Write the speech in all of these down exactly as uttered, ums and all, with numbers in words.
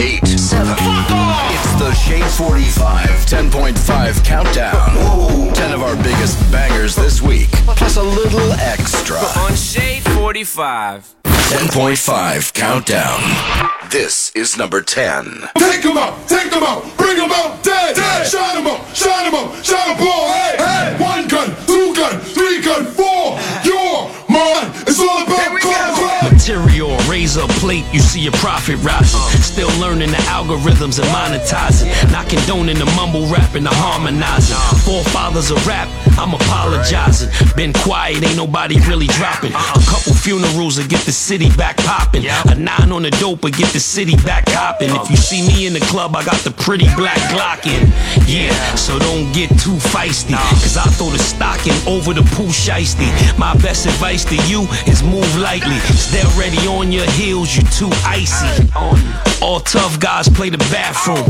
eight, seven. Fuck off! It's the Shade forty-five ten point five Countdown. Whoa. ten of our biggest bangers this week, plus a little extra. On Shade forty-five. ten point five Countdown. This is number ten. Take them out, take them out, bring them out, dead, dead. Shine them out, shine them out, shine them all, hey, hey. One gun, two gun, three gun, four. Your mind, it's all about call. Material, razor plate, you see your profit rising. Still learning the algorithms and monetizing. Not condoning the mumble rap and the harmonizing. Forefathers of rap, I'm apologizing. Been quiet, ain't nobody really dropping. A couple funerals to get the city back popping. A nine on the dope to get the city back hopping. If you see me in the club, I got the pretty black Glock in. Yeah, so don't get too feisty, cause I throw the stocking over the pool shiesty. My best advice to you is move lightly. They're already on your heels, you too icy. All tough guys play the bathroom.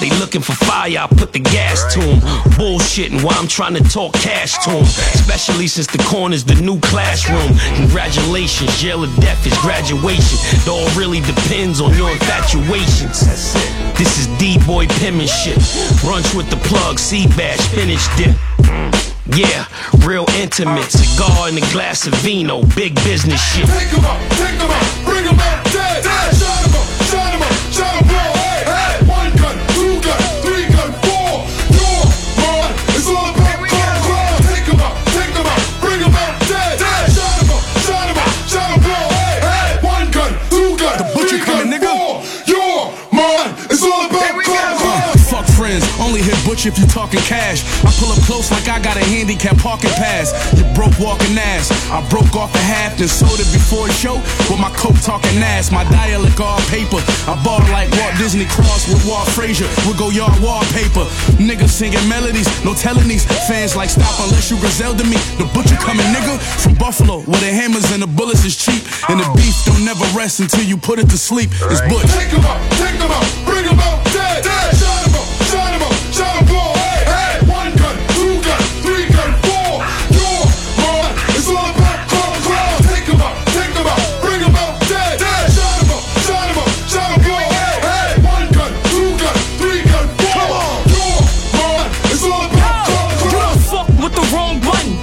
They looking for fire, I put the gas to them. Bullshitting while I'm trying to talk cash to them. Especially since the corner's the new classroom. Congratulations, jail or death is graduation. It all really depends on your infatuations. This is D-Boy Pimmons shit. Brunch with the plug, C-Bash, finish dip. Yeah, real intimate, cigar and a glass of vino, big business shit. Take them out, take them out, bring them out, dead, dead. Shine them up, shine them up, shine them all, hey, hey. One gun, two gun, three gun, four. Your mind, it's all about crime, crime. Take them out, take them out, bring them out, dead, dead. Shine them up, shine them up, shine them all, hey, hey. One gun, two gun, the butcher gun, four. Your mind, it's all about crime, crime. Fuck friends, only hit Butch if you talking cash. I pull up close like I got a handicap parking pass. You broke walking ass, I broke off a half, then sold it before a show with my coke talking ass. My dialect all paper, I ball like Walt Disney cross with Walt Frazier. We'll go yard wallpaper. Niggas singing melodies, no telling these fans like stop unless you Griselda me. The butcher coming nigga from Buffalo, where the hammers and the bullets is cheap, and the beef don't never rest until you put it to sleep. It's Butch. Take 'em out, take 'em out, bring 'em out, dead, dead. Shine 'em up, shine 'em up, shine 'em up.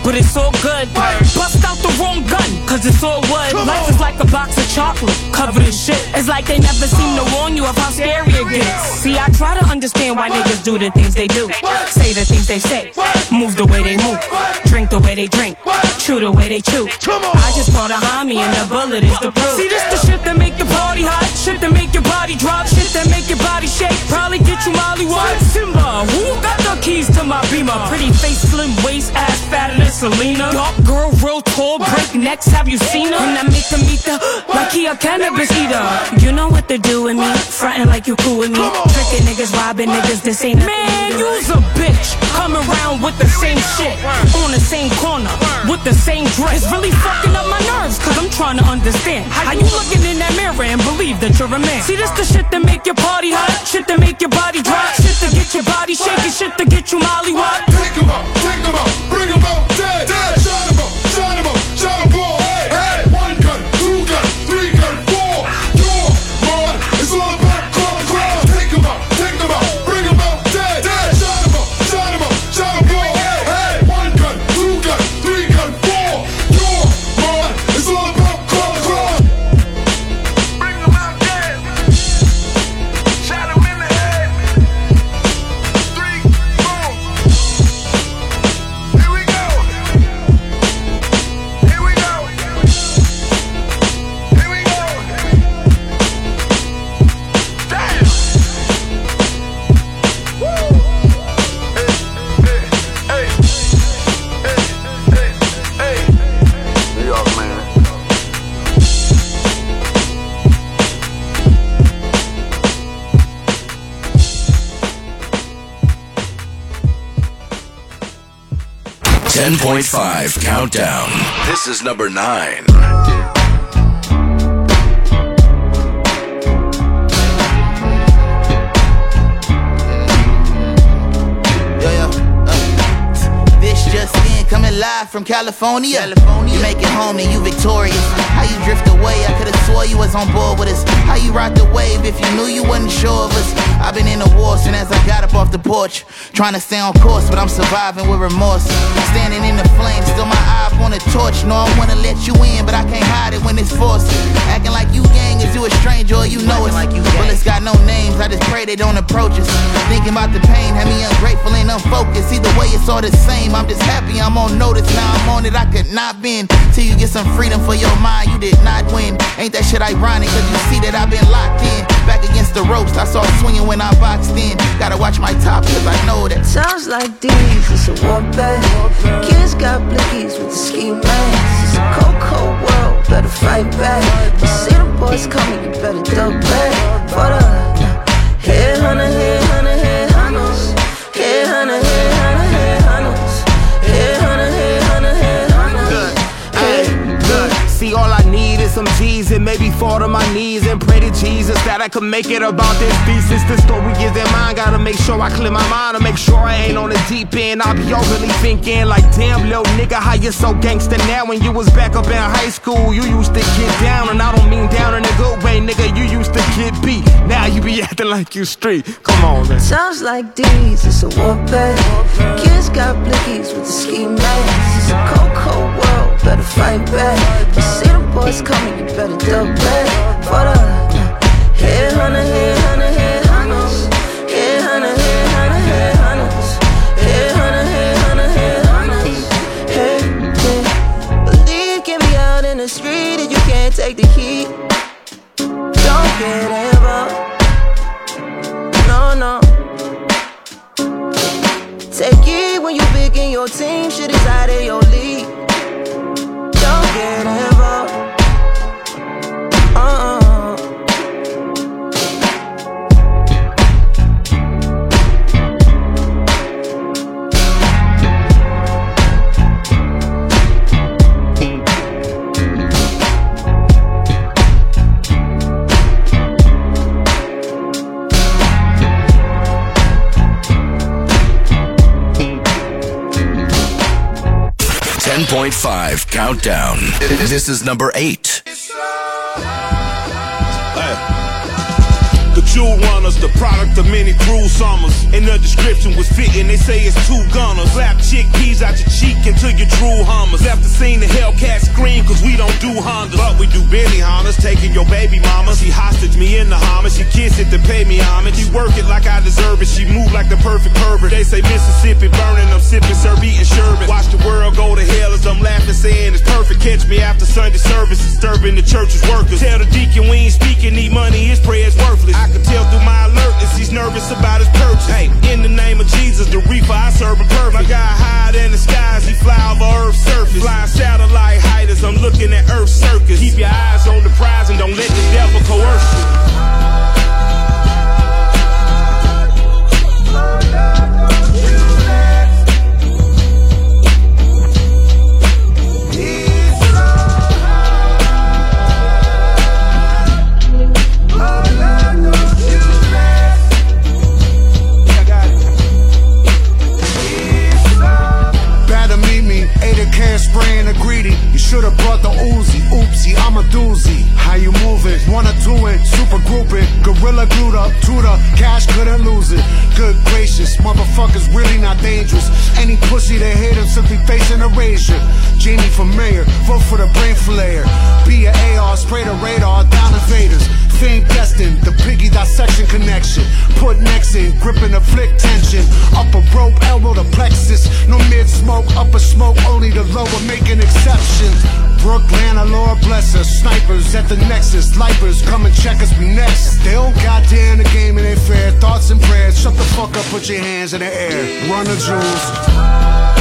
But it's all good. Bust out the wrong gun, cause it's all wood. Life is like a box of chocolate, covered in shit. It's like they never seem to warn you of how scary it gets. See, I try to understand why niggas do the things they do, say the things they say, move the way they move, drink the way they drink, chew the way they chew. I just bought a homie and the bullet is the proof. See, this the shit that make the party hot, shit that make your body drop, shit that make your body shake, probably get you Molly Watt. Simba, who got the keys to my Beamer? Pretty face, slim waist, ass fatter than Selena. Dark girl, real tall, break necks, have you seen her? When I meet the meter, like he a cannabis eater. You know what they do with me, frontin' like you cool with me. Trickin' niggas, robbin' niggas, this ain't nothing. Man, you's a bitch, come around with the same shit, on the same corner, with the same dress. It's really fucking up my nerves, cause I'm trying to understand how you looking in that mirror and believe that you're a man. See, this the shit that make your party hot, shit that make your body drop, shit to get your body shaking, shit to get you Molly Watt. Take 'em out, take 'em out, bring 'em out, dead, dead. Shine 'em up, shine 'em up, shine 'em all, hey, hey. One gun, two gun, three gun, four. Your mind, it's all about crime, crime. Take 'em out, take 'em out, bring 'em out, dead, dead. Shine 'em up, shine 'em up, shine 'em all, hey, hey. One gun, two gun, three gun, four. Your mind, it's all about crime, crime. Bring 'em out, dead. Shot 'em in the head. Three, four. Here we go. Here we go. Here we go. Damn. Woo. Hey, hey, hey, hey, hey, hey. New York, man. ten point five Countdown. This is number nine. This just in, coming live from California. California. You make it home and you victorious. How you drift away, I could've swore you was on board with us. How you ride the wave if you knew you wasn't sure of us. I've been in the war since as I got up off the porch, trying to stay on course, but I'm surviving with remorse. Standing in the flames, still my eye up on a torch. No, I wanna let you in, but I can't hide it when it's forced. Acting like you gang is you a stranger or you know us. Bullets got no names, I just pray they don't approach us. Thinking about the pain had me ungrateful and unfocused. Either way, it's all the same. I'm just happy I'm on notice. Now I'm on it, I could not bend. Till you get some freedom for your mind, you did not win. Ain't that shit ironic? Cause you see that I've been locked in. Back against the ropes, I saw swinging when I boxed in. Gotta watch my top, cause I know that. Sounds like these, it's a war band. Kids got blickies with the ski masks. It's a cold, cold world, better fight back. You see the boys coming, you better duck back. For the head hunter, head hunter, head hunters. Head hunter, head hunter, head hunters. Head hunter, head hunter, head hunters. Hey, look, see all I need is some G's and maybe fall to my knees and pray to Jesus that I could make it about this beast. Since the story is in mine, gotta make sure I clear my mind and make sure I ain't on the deep end. I be overly thinking like, damn, little nigga, how you so gangster now? When you was back up in high school, you used to get down, and I don't mean down in a good way, nigga. You used to get beat, now you be acting like you street. Come on, man. Sounds like these, it's a war band. Kids got blickies with the ski masks. It's a cold, cold world, better fight back. You see the boys coming, you better duck back. For the head hunter, head hunter, head hunters. Head hunter, head hunter, head hunters. Head hunter, head hunter, head hunters. Hey, hey. Believe can be out in the street and you can't take the heat. Don't get ever. No, no. Take it when you big in your team. Shit is out of your league. Don't get ever. Uh-uh. ten point five Countdown. This is number eight. Jewel runners, the product of many cruel summers. And the description was fitting, they say it's two gunners. Lap chickpeas out your cheek until your true hummers. Left the scene, the Hellcat scream, cause we don't do Hondas. But we do Benny Hondas, taking your baby mama. She hostage me in the homage, she kiss it to pay me homage. She work it like I deserve it, she move like the perfect pervert. They say Mississippi burning, I'm sipping syrup, eating sherbet. Watch the world go to hell as I'm laughing, saying it's perfect. Catch me after Sunday service, disturbing the church's workers. Tell the deacon we ain't speaking, need money, his prayer's worthless. I could tell through my alertness, he's nervous about his purchase. Hey, in the name of Jesus, the reaper I serve a perfect. My God higher than the skies, he fly over Earth's surface. Flying satellite hiders, I'm looking at Earth's circus. Keep your eyes on the prize and don't let the devil coerce you. Spraying a greedy, you should've brought the Uzi. Oopsie, I'm a doozy. How you moving? One or two in, super grouping. Gorilla glued up, tutor, cash couldn't lose it. Good gracious, motherfuckers really not dangerous. Any pussy that hate him simply facing erasure. Genie for mayor, vote for the brain flayer. Be an A R, spray the radar, down invaders. Fame destined, the piggy dissection connection. Put next in, gripping the flick tension. Upper rope, elbow to plexus. No mid smoke, upper smoke, only the lower making exceptions. Brooklyn, Lord bless us. Snipers at the nexus. Lifers, come and check us, we next. They don't goddamn the game, it ain't fair. Thoughts and prayers, shut the fuck up, put your hands in the air. Run the jewels.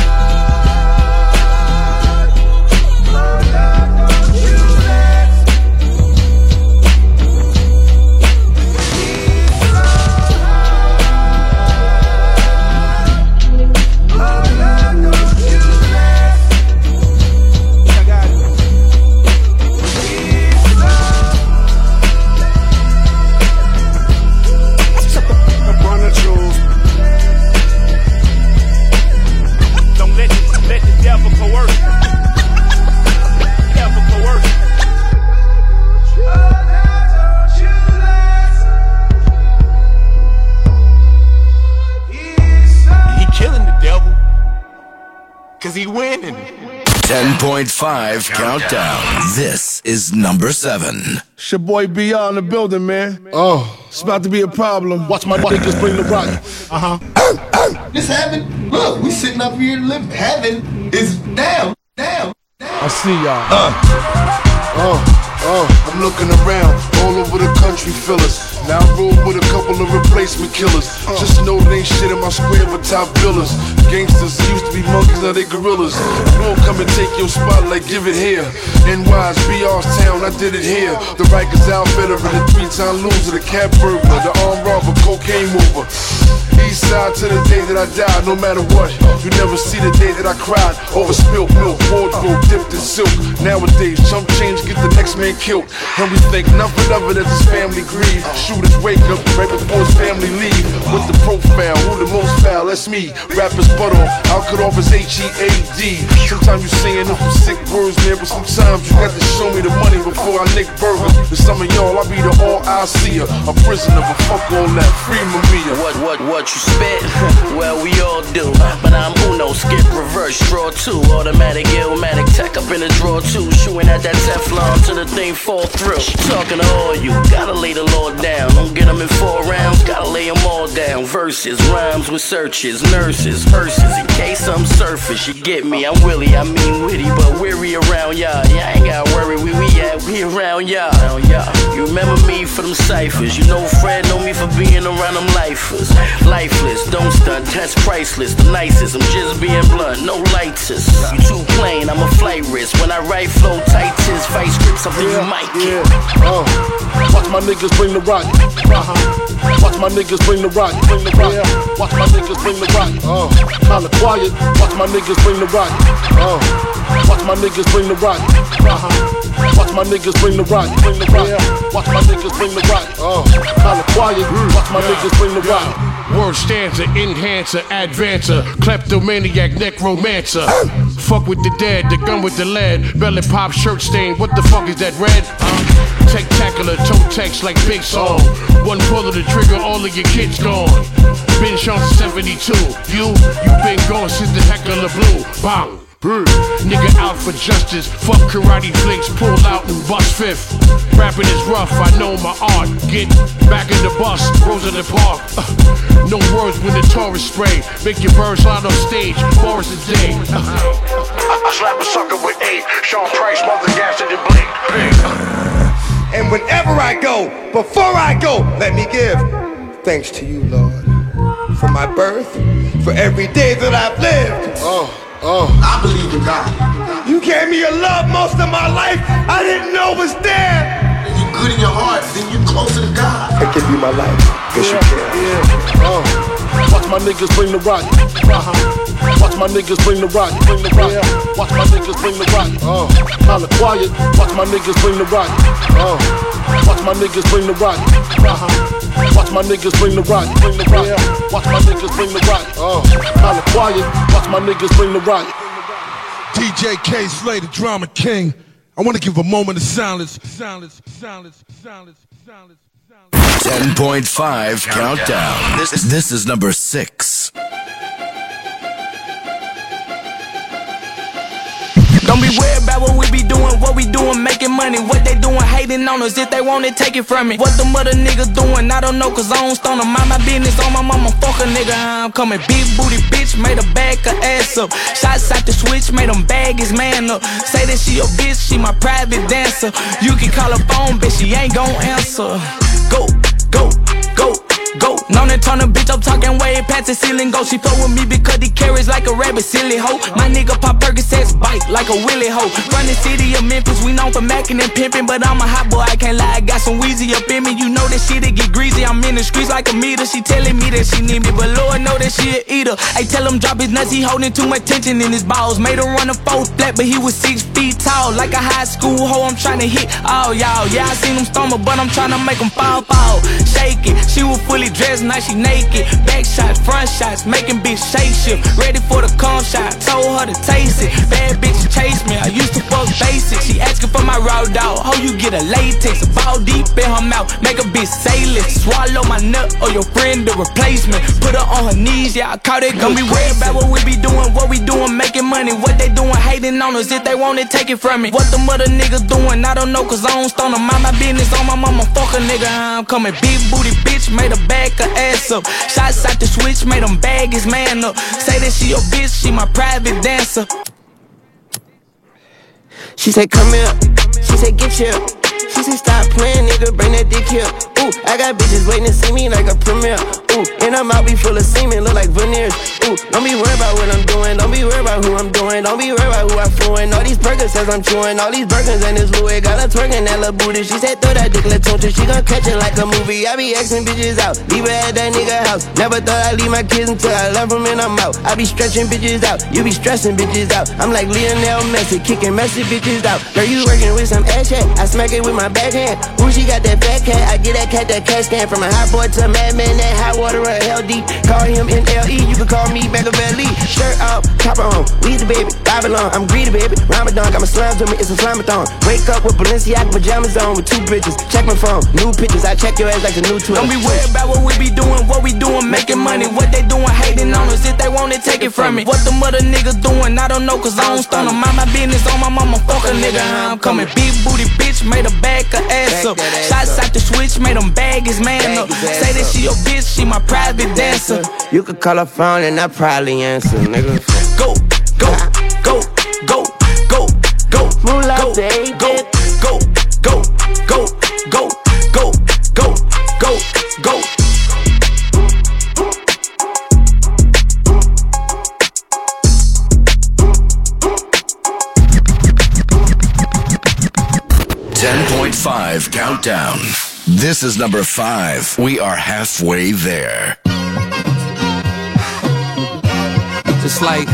cause he winning. ten point five countdown. This is number seven. It's your boy B R in the building, man. Oh, it's about to be a problem. Watch my body just bring the rock. Uh huh. This heaven. Look, we sitting up here living. Heaven is down, down, down. I see y'all. Uh. Oh. Oh, I'm looking around, all over the country, fellas. Now I roll with a couple of replacement killers. uh. Just know they ain't shit in my square with top villas. Gangsters used to be monkeys, now they gorillas. You don't come and take your spotlight, give it here. N Y's B R's town, I did it here. The Rikers out veteran, the three-time loser, the cat burglar, the armed robber, cocaine mover. East side to the day that I die, no matter what. You never see the day that I cried over spilt milk, wardrobe dipped in silk. Nowadays, chump change, get the next man killed, and we think nothing of it as his family grieve. Shooters wake up right before his family leave. With the profile, who the most foul? That's me. Rappers butt off, I'll cut off his H E A D. Sometimes you saying up some sick words, man, but sometimes you got to show me the money before I nick burgers. To some of y'all, I'll be the all I see her. A prisoner, but fuck all that, free Mamiya. What, what, what you spit? Well, we all do, but I'm Uno, skip, reverse, draw two. Automatic, automatic, tech up in the draw two. Shooting at that Teflon to the thing. Fall through, talking to all you. Gotta lay the law down. Don't get them in four rounds. Gotta lay them all down. Verses, rhymes with searches, nurses, hearses. In case I'm surface, you get me. I'm Willie, I mean witty, but weary around y'all. Y'all ain't gotta worry, we we at, we around y'all. You remember me for them ciphers. You know Fred, know me for being around them lifers. Lifeless, don't stunt, that's priceless. The nicest, I'm just being blunt, no lighters. You too plain, I'm a flight risk. When I write flow, tightest, fight scripts, I'm yeah, yeah. Uh, watch my niggas bring the rock. Uh-huh. Watch my niggas bring the rock. Bring the rock. Yeah. Watch my niggas bring the rock. Uh, kinda quiet. Watch my niggas bring the rock. Uh, watch my niggas bring the rock. Uh-huh. Watch my niggas bring the rock. Bring the rock. Yeah. Watch my niggas bring the rock. Uh, kinda quiet. Watch my yeah. niggas bring the rock. Yeah. Word stanza, enhancer, advancer, kleptomaniac, necromancer. Fuck with the dead, the gun with the lead, belly pop, shirt stain. What the fuck is that red? Uh, Tectacular, toe text like Big Song. One pull of the trigger, all of your kids gone. Been shot since seventy-two. You, you been gone since the heckler blue. Bang. Brr. Nigga out for justice, fuck karate flicks, pull out and bust fifth. Rapping is rough, I know my art. Get back in the bus, Rose in the park. Uh, no words when the tourists spray. Make your birds out on stage, Boris is day. Uh. I, I slap a sucker with eight. Sean Price, mother gas in the blink. Uh. And whenever I go, before I go, let me give thanks to you, Lord, for my birth, for every day that I've lived. Oh. Oh, I believe in God. You gave me your love most of my life. I didn't know was there. If you're good in your heart, then you're closer to God. I give you my life. Yes, yeah, you can. Yeah. Oh. Watch my niggas bring the rock. Uh-huh. Watch my niggas bring the rock. Bring the rock. Yeah. Watch my niggas bring the rock. Oh. Kinda quiet. Watch my niggas bring the rock. Oh. Watch my niggas bring the rock. Uh-huh. Watch my niggas bring the rock, bring the rock. Watch my niggas bring the rock. Oh, kinda quiet. Watch my niggas bring the rock. D J K Slay, the drama king. I wanna give a moment of silence. Silence, silence, silence, silence, silence. ten point five countdown. This is, this is number six. Don't be worried about what we be doing, what we doing, making money. What they doing, hating on us, if they want it, take it from me. What the mother niggas doing, I don't know, cause I don't stone them. Mind my business, on my mama, fuck a nigga, how I'm coming. Big booty bitch, made her back her ass up. Shots out the switch, made them bag his man up. Say that she a bitch, she my private dancer. You can call her phone, bitch, she ain't gon' answer. Go, go, go. Go, known and turn a bitch up, talking way past the ceiling. Go, she fuck with me because he carries like a rabbit, silly hoe. My nigga pop Percocets, bite like a willy hoe. Run the city of Memphis, we known for mackin' and pimpin'. But I'm a hot boy, I can't lie, I got some Weezy up in me. You know that shit, it get greasy, I'm in the streets like a meter. She telling me that she need me, but Lord know that she a eater. Ay, tell him drop his nuts, he holding too much tension in his balls. Made him run a four flat, but he was six feet tall. Like a high school hoe, I'm tryna hit all y'all. Yeah, I seen him stumble, but I'm tryna make him fall, fall. Shake it, she was fully dressed, now she naked. Back shots, front shots, making bitch shake shift. Ready for the cum shot, told her to taste it. Bad bitch chase me, I used to fuck basic. She asking for my raw dog, how you get a latex? Ball deep in her mouth, make a bitch sailless. Swallow my nut or your friend the replacement. Put her on her knees, yeah, I caught it. Don't be worried about what we be doing, what we doing, making money. What they doing, hating on us, if they want it, take it from me. What the mother niggas doing, I don't know, cause I don't stone them. Mind my business on my mama, fuck a nigga, I'm coming. Big booty bitch, made her back her ass up. Shots out the switch, made them bag his man up. Say that she your bitch, she my private dancer. She said, come here. She said, get chill. She said, stop playing, nigga, bring that dick here. Ooh, I got bitches waiting to see me like a premiere. Ooh, and her mouth be full of semen, look like veneers. Ooh, don't be worried about what I'm doing, don't be worried about who I'm doing, don't be worried about who I fluin'. All these burgers says I'm chewing, all these burgers and this Louis. Got her twerking that little booty, she said, throw that dick, let's touch it. She gon' catch it like a movie, I be asking bitches out, leave her at that nigga house. Never thought I'd leave my kids until I love them and I'm out. I be stretching bitches out, you be stressing bitches out. I'm like Lionel Messi, kicking messy bitches out. Girl, you working with some ass hat, I smack it with my backhand. Ooh, she got that fat cat, I get that cat, that cat scan. From a hot boy to a madman, that hot water or L D. Call him N L E, you can call me Machiavelli. Shirt off, top on, we the baby, Babylon. I'm greedy, baby, Ramadan, got my slime to me, it's a slime-a-thon. Wake up with Balenciaga pajamas on with two bridges. Check my phone, new pictures, I check your ass like a new Twitter. Don't be worried about what we be doing, what we doing, making money. What they doing, hating on us, if they want it, take it from me. What the mother niggas doing, I don't know, cause I don't stun them. Mind my business on my mama, fuck a nigga, I'm coming. Big booty bitch, made a back her ass up. Shots out the switch, made them bag his man up. Say that she your bitch, she my private dancer. You could call her phone and I probably answer, nigga. Go, go, go, go, go, go, go, go, go, go, go, go, go, go, go, go. ten point five countdown. This is number five. We are halfway there. Just like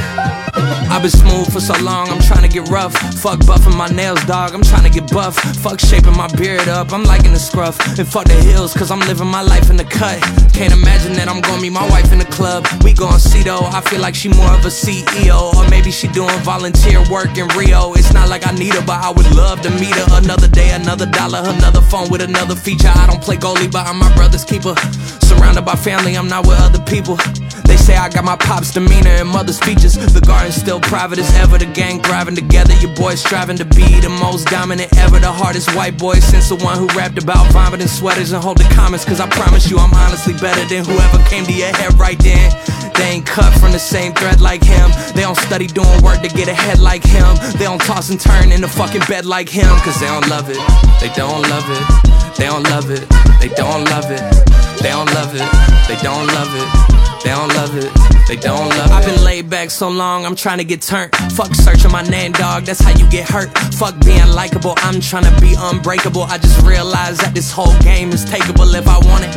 I've been smooth for so long, I'm trying to get rough. Fuck buffing my nails, dog, I'm trying to get buff. Fuck shaping my beard up, I'm liking the scruff. And fuck the hills, cause I'm living my life in the cut. Can't imagine that I'm gonna meet my wife in the club. We gon' see though, I feel like she more of a C E O. Or maybe she doing volunteer work in Rio. It's not like I need her, but I would love to meet her. Another day, another dollar, another phone with another feature. I don't play goalie, but I'm my brother's keeper. Surrounded by family, I'm not with other people. They say I got my pop's demeanor and mother's features. The garden's still private as ever, the gang thriving together. Your boys striving to be the most dominant ever. The hardest white boy since the one who rapped about vomiting sweaters and holding comments. Cause I promise you I'm honestly better than whoever came to your head right then. They ain't cut from the same thread like him. They don't study doing work to get ahead like him. They don't toss and turn in the fucking bed like him. Cause they don't love it, they don't love it, they don't love it, they don't love it, they don't love it, they don't love it. They don't love it, they don't love it. I've been laid back so long, I'm trying to get turned. Fuck searching my name, dog, that's how you get hurt. Fuck being likable, I'm trying to be unbreakable. I just realized that this whole game is takeable if I want it.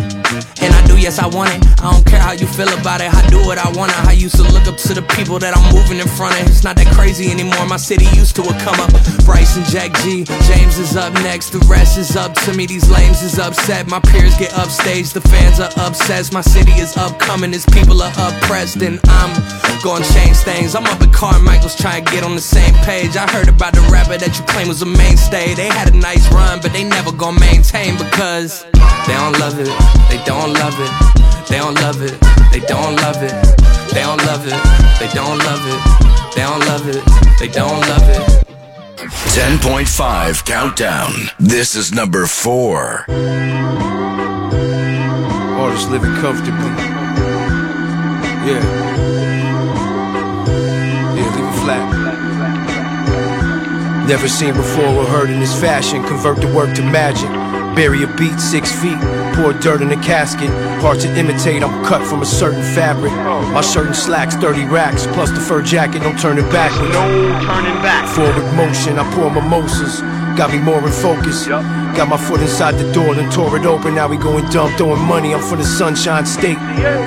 And I do, yes, I want it. I don't care how you feel about it, I do what I want it. I used to look up to the people that I'm moving in front of. It's not that crazy anymore, my city used to a come up. Bryce and Jack G, James is up next. The rest is up to me, these lames is upset. My peers get upstaged, the fans are obsessed. My city is upcoming, it's people are oppressed and I'm gonna change things. I'm up with Carmichael's trying to get on the same page. I heard about the rapper that you claim was a mainstay. They had a nice run, but they never gonna maintain because they don't love it, they don't love it, they don't love it, they don't love it, they don't love it, they don't love it, they don't love it, they don't love it. ten point five countdown. This is number four. Artists living comfortably. Yeah, yeah, leave it flat. Never seen before or heard in this fashion. Convert the work to magic. Bury a beat six feet, pour dirt in a casket. Hard to imitate, I'm cut from a certain fabric. My shirt and slacks, thirty racks, plus the fur jacket, no turning back. No turning back. Forward motion, I pour mimosas. Got me more in focus. Got my foot inside the door, then tore it open. Now we going dumb, throwing money. I'm for the sunshine steak.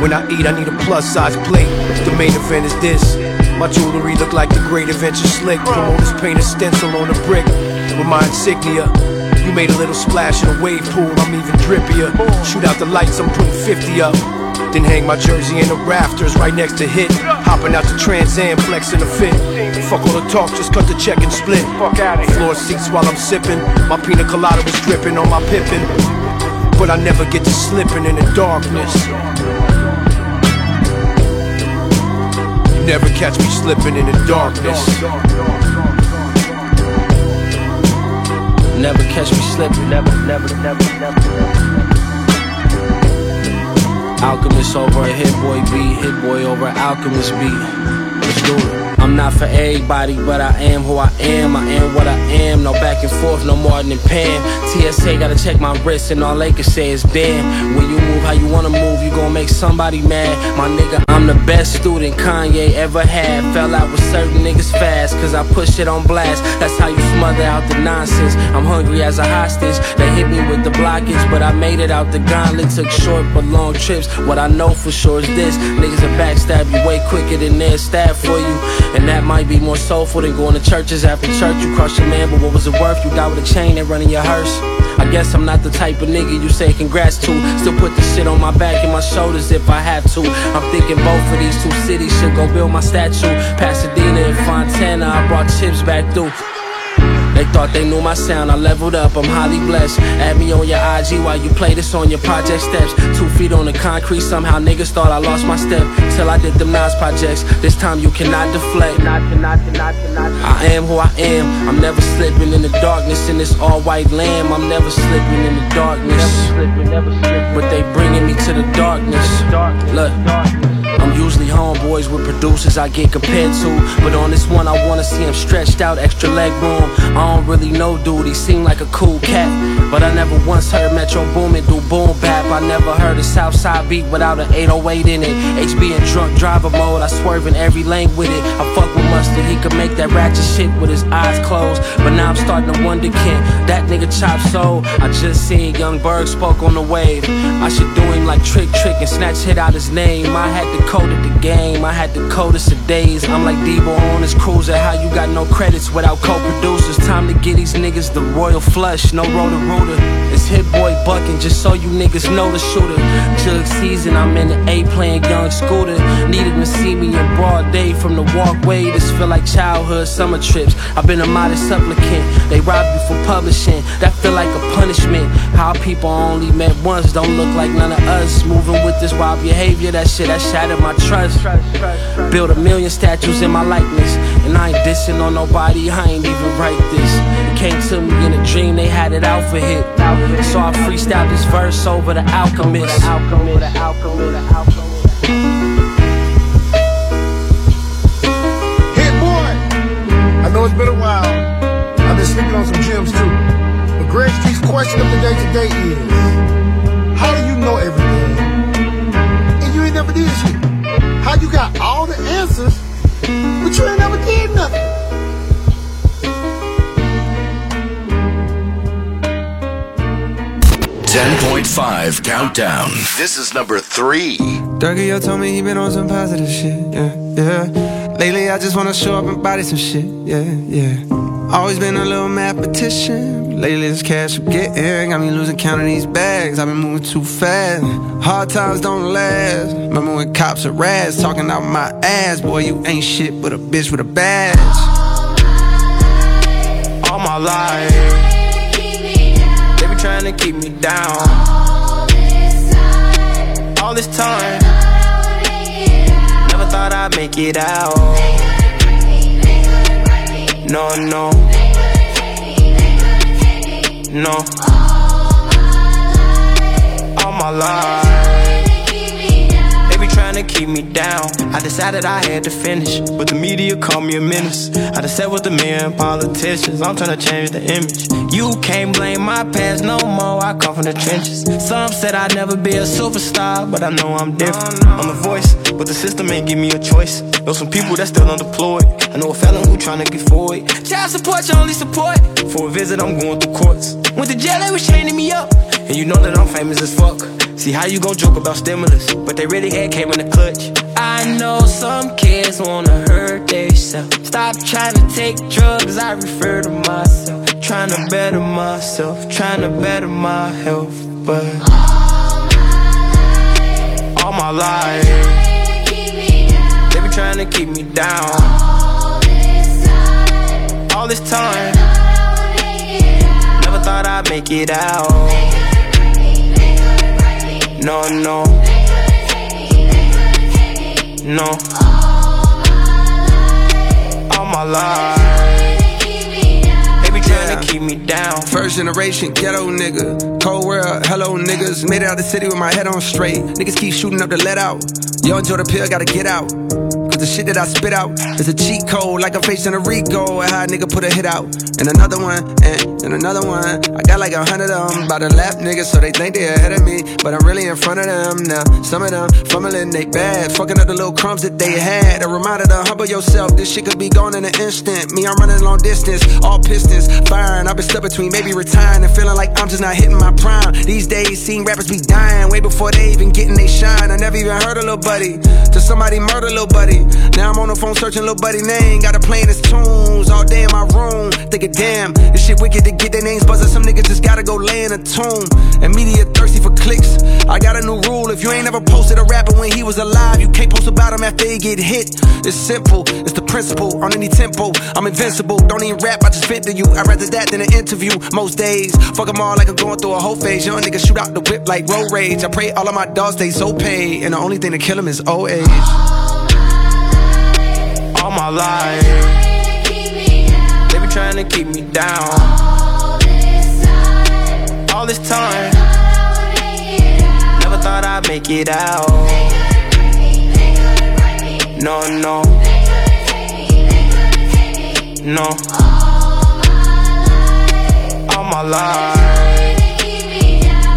When I eat, I need a plus size plate. The main event is this. My jewelry look like the Great Adventure Slick. Promoters paint a stencil on a brick with my insignia. You made a little splash in a wave pool. I'm even drippier. Shoot out the lights, I'm putting fifty up. Then hang my jersey in the rafters right next to Hit. Hopping out the Trans Am, flexing the fit. Fuck all the talk, just cut the check and split. Fuck out of here. Floor seats while I'm sipping. My pina colada was dripping on my pippin. But I never get to slipping in the darkness. You never catch me slipping in the darkness. Never catch me slipping, never, never, never, never, never. Alchemist over a Hit Boy beat, Hit Boy over an Alchemist beat. Let's do it. I'm not for everybody, but I am who I am. I am what I am. No back and forth, no Martin and Pam. T S A gotta check my wrist, and all they can say is damn. When you move how you wanna move, you gon' make somebody mad. My nigga, I'm the best student Kanye ever had. Fell out with certain niggas fast, cause I put shit on blast. That's how you smother out the nonsense. I'm hungry as a hostage. They hit me with the blockage, but I made it out the gauntlet. Took short but long trips. What I know for sure is this: niggas will backstab you way quicker than they'll stab for you. And that might be more soulful than going to churches after church. You cross your man, but what was it worth? You die with a chain and running your hearse. I guess I'm not the type of nigga you say congrats to. Still put the shit on my back and my shoulders if I have to. I'm thinking both of these two cities should go build my statue. Pasadena and Fontana, I brought chips back through. They thought they knew my sound, I leveled up, I'm highly blessed. Add me on your I G while you play this on your project steps. Two feet on the concrete, somehow niggas thought I lost my step. Till I did them Nas projects, this time you cannot deflect. I am who I am, I'm never slipping in the darkness. In this all-white lamb, I'm never slipping in the darkness. But they bringing me to the darkness. Look. I'm usually homeboys with producers I get compared to, but on this one I wanna see him stretched out, extra leg room. I don't really know dude, he seemed like a cool cat, but I never once heard Metro Boomin do boom bap. I never heard a Southside beat without an eight oh eight in it. H B in drunk driver mode, I swerve in every lane with it. I fuck with Mustard, he could make that ratchet shit with his eyes closed. But now I'm starting to wonder, can that nigga chop soul? I just seen Young Berg spoke on the wave. I should do him like Trick Trick and snatch hit out his name. I had to coded the game, I had the coldest of days. I'm like D-Bo on his cruiser. How you got no credits without co-producers? Time to get these niggas the royal flush, no roller rooter. It's Hit Boy bucking, just so you niggas know the shooter. Jug season, I'm in the A playing Young Scooter. Needed to see me in broad day from the walkway. This feel like childhood summer trips. I've been a modest supplicant, they rob you for publishing. That feel like a punishment. How people only met once, don't look like none of us. Moving with this wild behavior, that shit, that shattered my trust. Build a million statues in my likeness, and I ain't dissing on nobody, I ain't even write this. It came to me in a dream, they had it out for Hit, so I freestyled this verse over the Alchemist. Hit Boy, I know it's been a while, I've been sleeping on some gems too, but Greg Street's question of the day today is, how do you know everything? And you ain't never did shit. How you got all the answers, but you ain't never did nothing? ten point five Countdown. This is number three. Durkio told me he been on some positive shit, yeah, yeah. Lately I just wanna show up and body some shit, yeah, yeah. Always been a little mathematician. Lately this cash I'm getting got me losing count of these bags. I've been moving too fast. Hard times don't last. Remember when cops are rats talking out my ass. Boy, you ain't shit but a bitch with a badge. All my life trying to keep me down. All this time, all this time. Never thought I'd make it out. They couldn't break me, they couldn't break me. No, no. They couldn't take me, they couldn't take me. No. All my life, all my life. They be trying to keep me down. I decided I had to finish, but the media called me a menace. I just sat with the mayor and politicians. I'm trying to change the image. You can't blame my past no more. I come from the trenches. Some said I'd never be a superstar, but I know I'm different. I'm the voice, but the system ain't give me a choice. Know some people that's still unemployed. I know a felon who trying to get forward. Child support, your only support. For a visit, I'm going through courts. Went to jail, they was chaining me up. And you know that I'm famous as fuck. See how you gon' joke about stimulus, but they really had came in the clutch. I know some kids wanna hurt themselves. Stop trying to take drugs, I refer to myself. Trying to better myself, trying to better my health, but all my life, all my my life. They been trying to keep me down all this time. All this time. Never thought I'd make it out. No, no. No. All my life. Keep me down. First generation ghetto nigga. Cold world, hello niggas. Made it out the city with my head on straight. Niggas keep shooting up the let out. Yo, enjoy the pill, gotta get out. Cause the shit that I spit out is a cheat code, like I'm facing a Rico. And how a nigga put a hit out. And another one, and, and another one. I got like a hundred of them. About to lap niggas, so they think they ahead of me. But I'm really in front of them now. Some of them fumbling, they bad. Fucking up the little crumbs that they had. A reminder to humble yourself. This shit could be gone in an instant. Me, I'm running long distance. All pistons firing. I've been stuck between maybe retiring and feeling like I'm just not hitting my prime. These days, seen rappers be dying way before they even getting they shine. I never even heard a little buddy. Till somebody murder little buddy. Now I'm on the phone searching little buddy name. Got a playing his tunes all day in my room. Thinking damn, this shit wicked to get their names buzzed. Some niggas just gotta go lay in a tomb. And media thirsty for clicks. I got a new rule, if you ain't ever posted a rapper when he was alive, you can't post about him after he get hit. It's simple, it's the principle, on any tempo I'm invincible, don't even rap, I just vent to you. I'd rather that than an interview, most days. Fuck them all like I'm going through a whole phase. Young niggas shoot out the whip like road rage. I pray all of my dogs stay so paid. And the only thing to kill them is old age. All my life. Trying to keep me down all this time. All this time. Never thought I'd make it out. No, no. No. All my life.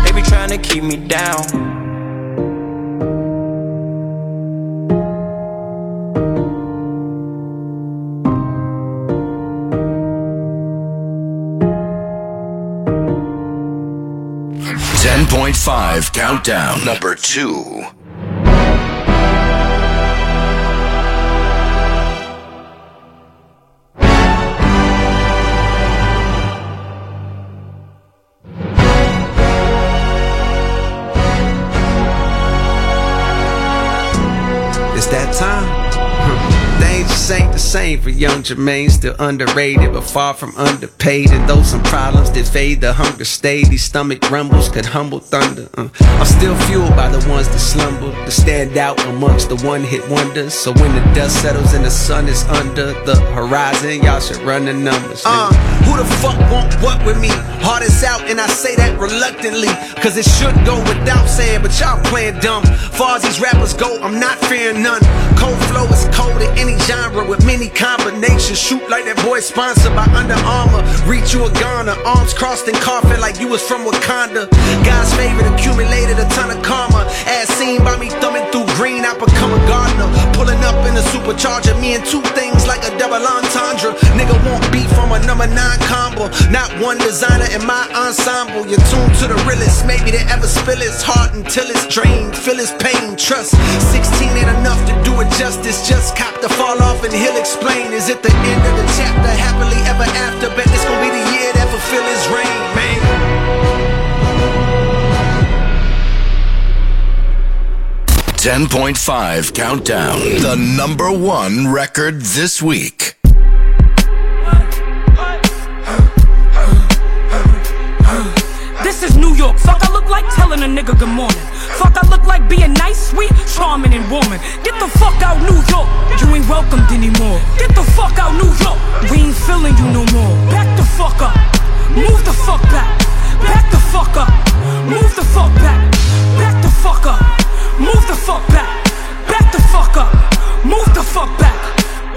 They be trying to keep me down. ten point five Countdown Number two. It's that time. This ain't the same for young Jermaine, still underrated but far from underpaid. And though some problems did fade, the hunger stayed. These stomach rumbles could humble thunder. uh. I'm still fueled by the ones that slumber, to stand out amongst the one-hit wonders. So when the dust settles and the sun is under the horizon, y'all should run the numbers. uh, Who the fuck want what with me? Heart is out and I say that reluctantly, cause it should go without saying, but y'all playing dumb. Far as these rappers go, I'm not fearing none. Cold flow is cold in any genre with many combinations. Shoot like that boy sponsored by Under Armour. Reach you a Ghana, arms crossed and coughing like you was from Wakanda. God's favorite accumulated a ton of karma, as seen by me thumbing through green. I become a gardener, pulling up in a supercharger. Me and two things like a double entendre. Nigga won't beat from a number nine combo. Not one designer in my ensemble. You're tuned to the realest, maybe they ever spill its heart until it's drained. Feel its pain, trust. sixteen ain't enough to do it justice. Just cop the fall off and he'll explain. Is it the end of the chapter? Happily ever after. Bet this gon' be the year that fulfill his reign, man. ten point five Countdown. The number one record this week. This is New York. Fuck, I look like telling a nigga good morning. Fuck, I look like being nice, sweet, charming, and warming. Get the fuck out, New York. You ain't welcomed anymore. Get the fuck out, New York. We ain't feeling you no more. Back the fuck up. Move the fuck back. Back the fuck up. Move the fuck back. Back the fuck up. Move the fuck back. Back the fuck up. Move the fuck back.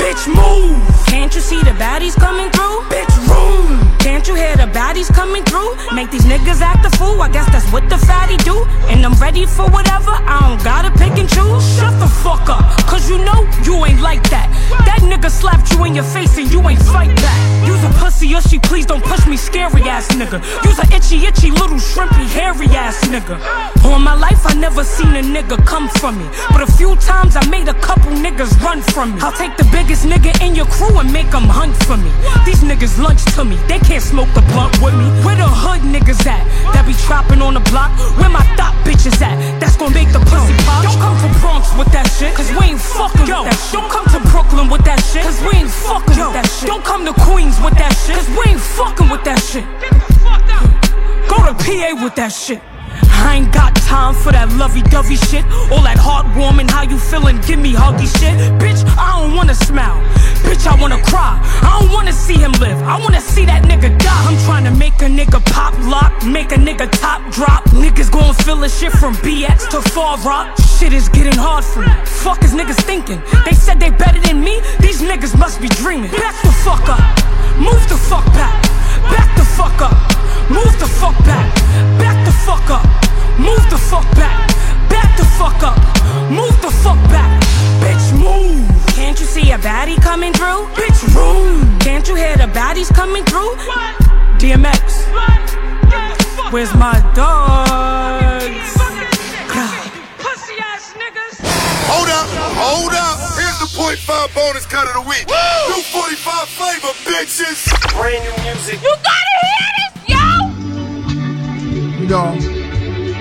Bitch, move. Can't you see the baddies coming through? Bitch, room. Can't you hear the baddies coming through? Make these niggas act a fool, I guess that's what the fatty do. And I'm ready for whatever, I don't gotta pick and choose. Shut the fuck up, cause you know you ain't like that. That nigga slapped you in your face and you ain't fight back. You's a pussy or she please don't push me, scary ass nigga. You's a itchy itchy little shrimpy hairy ass nigga. All my life I never seen a nigga come from me, but a few times I made a couple niggas run from me. I'll take the biggest nigga in your crew and make them hunt for me. These niggas lunch to me, they can't smoke smoke the blunt with me. Where the hood niggas at? That be trapping on the block. Where my thot bitches at? That's gonna make the pussy pop. Don't come to Bronx with that shit, cause we ain't fucking yo, with that shit. Don't come to Brooklyn with that shit, cause we ain't fucking yo, with that shit. Don't come to Queens with that shit, cause we ain't fucking with that shit. Get the fuck out. Go to P A with that shit. I ain't got time for that lovey-dovey shit. All that heartwarming, how you feeling, give me huggy shit. Bitch, I don't wanna smile. Bitch, I wanna cry. I don't wanna see him live, I wanna see that nigga die. I'm trying to make a nigga pop lock, make a nigga top drop. Niggas gon' feel this shit from B X to Far Rock. Shit is getting hard for me. Fuck is niggas thinking? They said they better than me? These niggas must be dreaming. Back the fuck up. Move the fuck back. Back the fuck up. Move the fuck back. Back the fuck up. Move the fuck back. Back the fuck up. Move the fuck back. Bitch, move. Can't you see a baddie coming through? Bitch, room. Can't you hear the baddies coming through? What? D M X. What? Where's my dogs? Pussy ass niggas. Hold up. Hold up. point five bonus cut of the week. Woo! New forty-five flavor, bitches. Brand new music. You gotta hear this, yo! You know,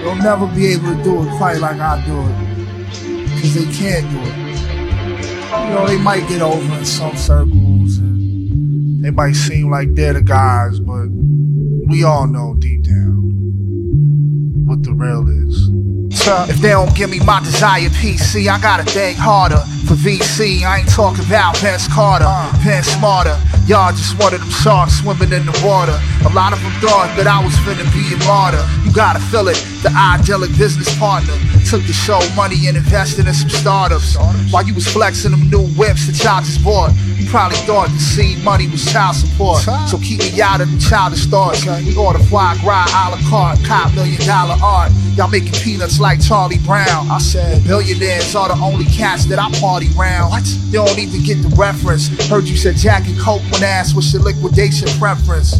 they'll never be able to do it quite like I do it. Because they can't do it. You know, they might get over in some circles, and they might seem like they're the guys, but we all know deep down what the real is. If they don't give me my desired P C, I gotta think harder. For V C, I ain't talking about Pence Carter, Pence Smarter. Y'all just one of them sharks swimming in the water. A lot of them thought that I was finna be a martyr. You gotta feel it, the idyllic business partner. Took the show money and invested in some startups. While you was flexing them new whips that y'all just bought, you probably thought the seed money was child support. So keep me out of them childish thoughts. We order fly, grind, a la carte, cop million dollar art. Y'all making peanuts like Charlie Brown. I said billionaires are the only cats that I party round. What? They don't even get the reference. Heard you said Jack and Coke when asked what's your liquidation preference.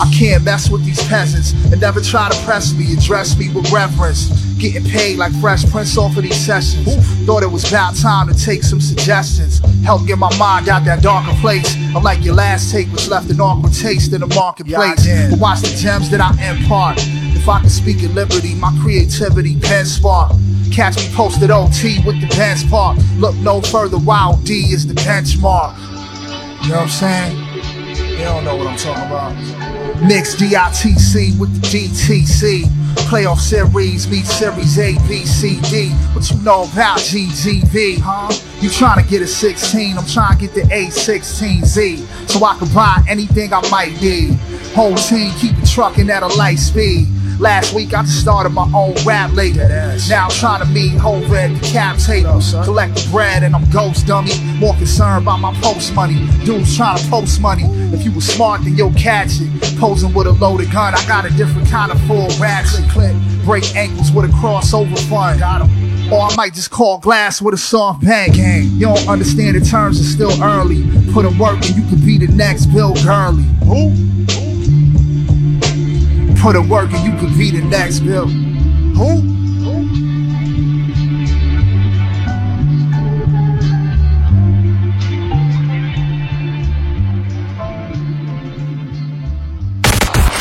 I can't mess with these peasants and never try to press me, address me with reverence. Getting paid like Fresh Prince off of these sessions. Oof. Thought it was about time to take some suggestions. Help get my mind out that darker place. I'm like your last take, which left an awkward taste in the marketplace. Yeah, but watch the gems that I impart. If I could speak at liberty, my creativity pen spark. Catch me posted O T with the Pence Park. Look no further, Wild D is the benchmark. You know what I'm saying? They don't know what I'm talking about. Mix D I T C with the D T C. Playoff series meet series A, B, C, D. What you know about G G V? Huh? You trying to get a sixteen, I'm trying to get the A sixteen Z. So I can buy anything I might need. Whole team keep it trucking at a light speed. Last week I just started my own rap label. Now I'm trying to meet over at the cap table. Collect the bread and I'm ghost dummy. More concerned by my post money. Dudes trying to post money. If you was smart then you'll catch it. Posing with a loaded gun, I got a different kind of full ratchet clip. Break ankles with a crossover fun. Got him. Or I might just call glass with a soft bang. You don't understand the terms, it's still early. Put in work and you could be the next Bill Gurley. Who? Put in work and you could be the next Bill. Who?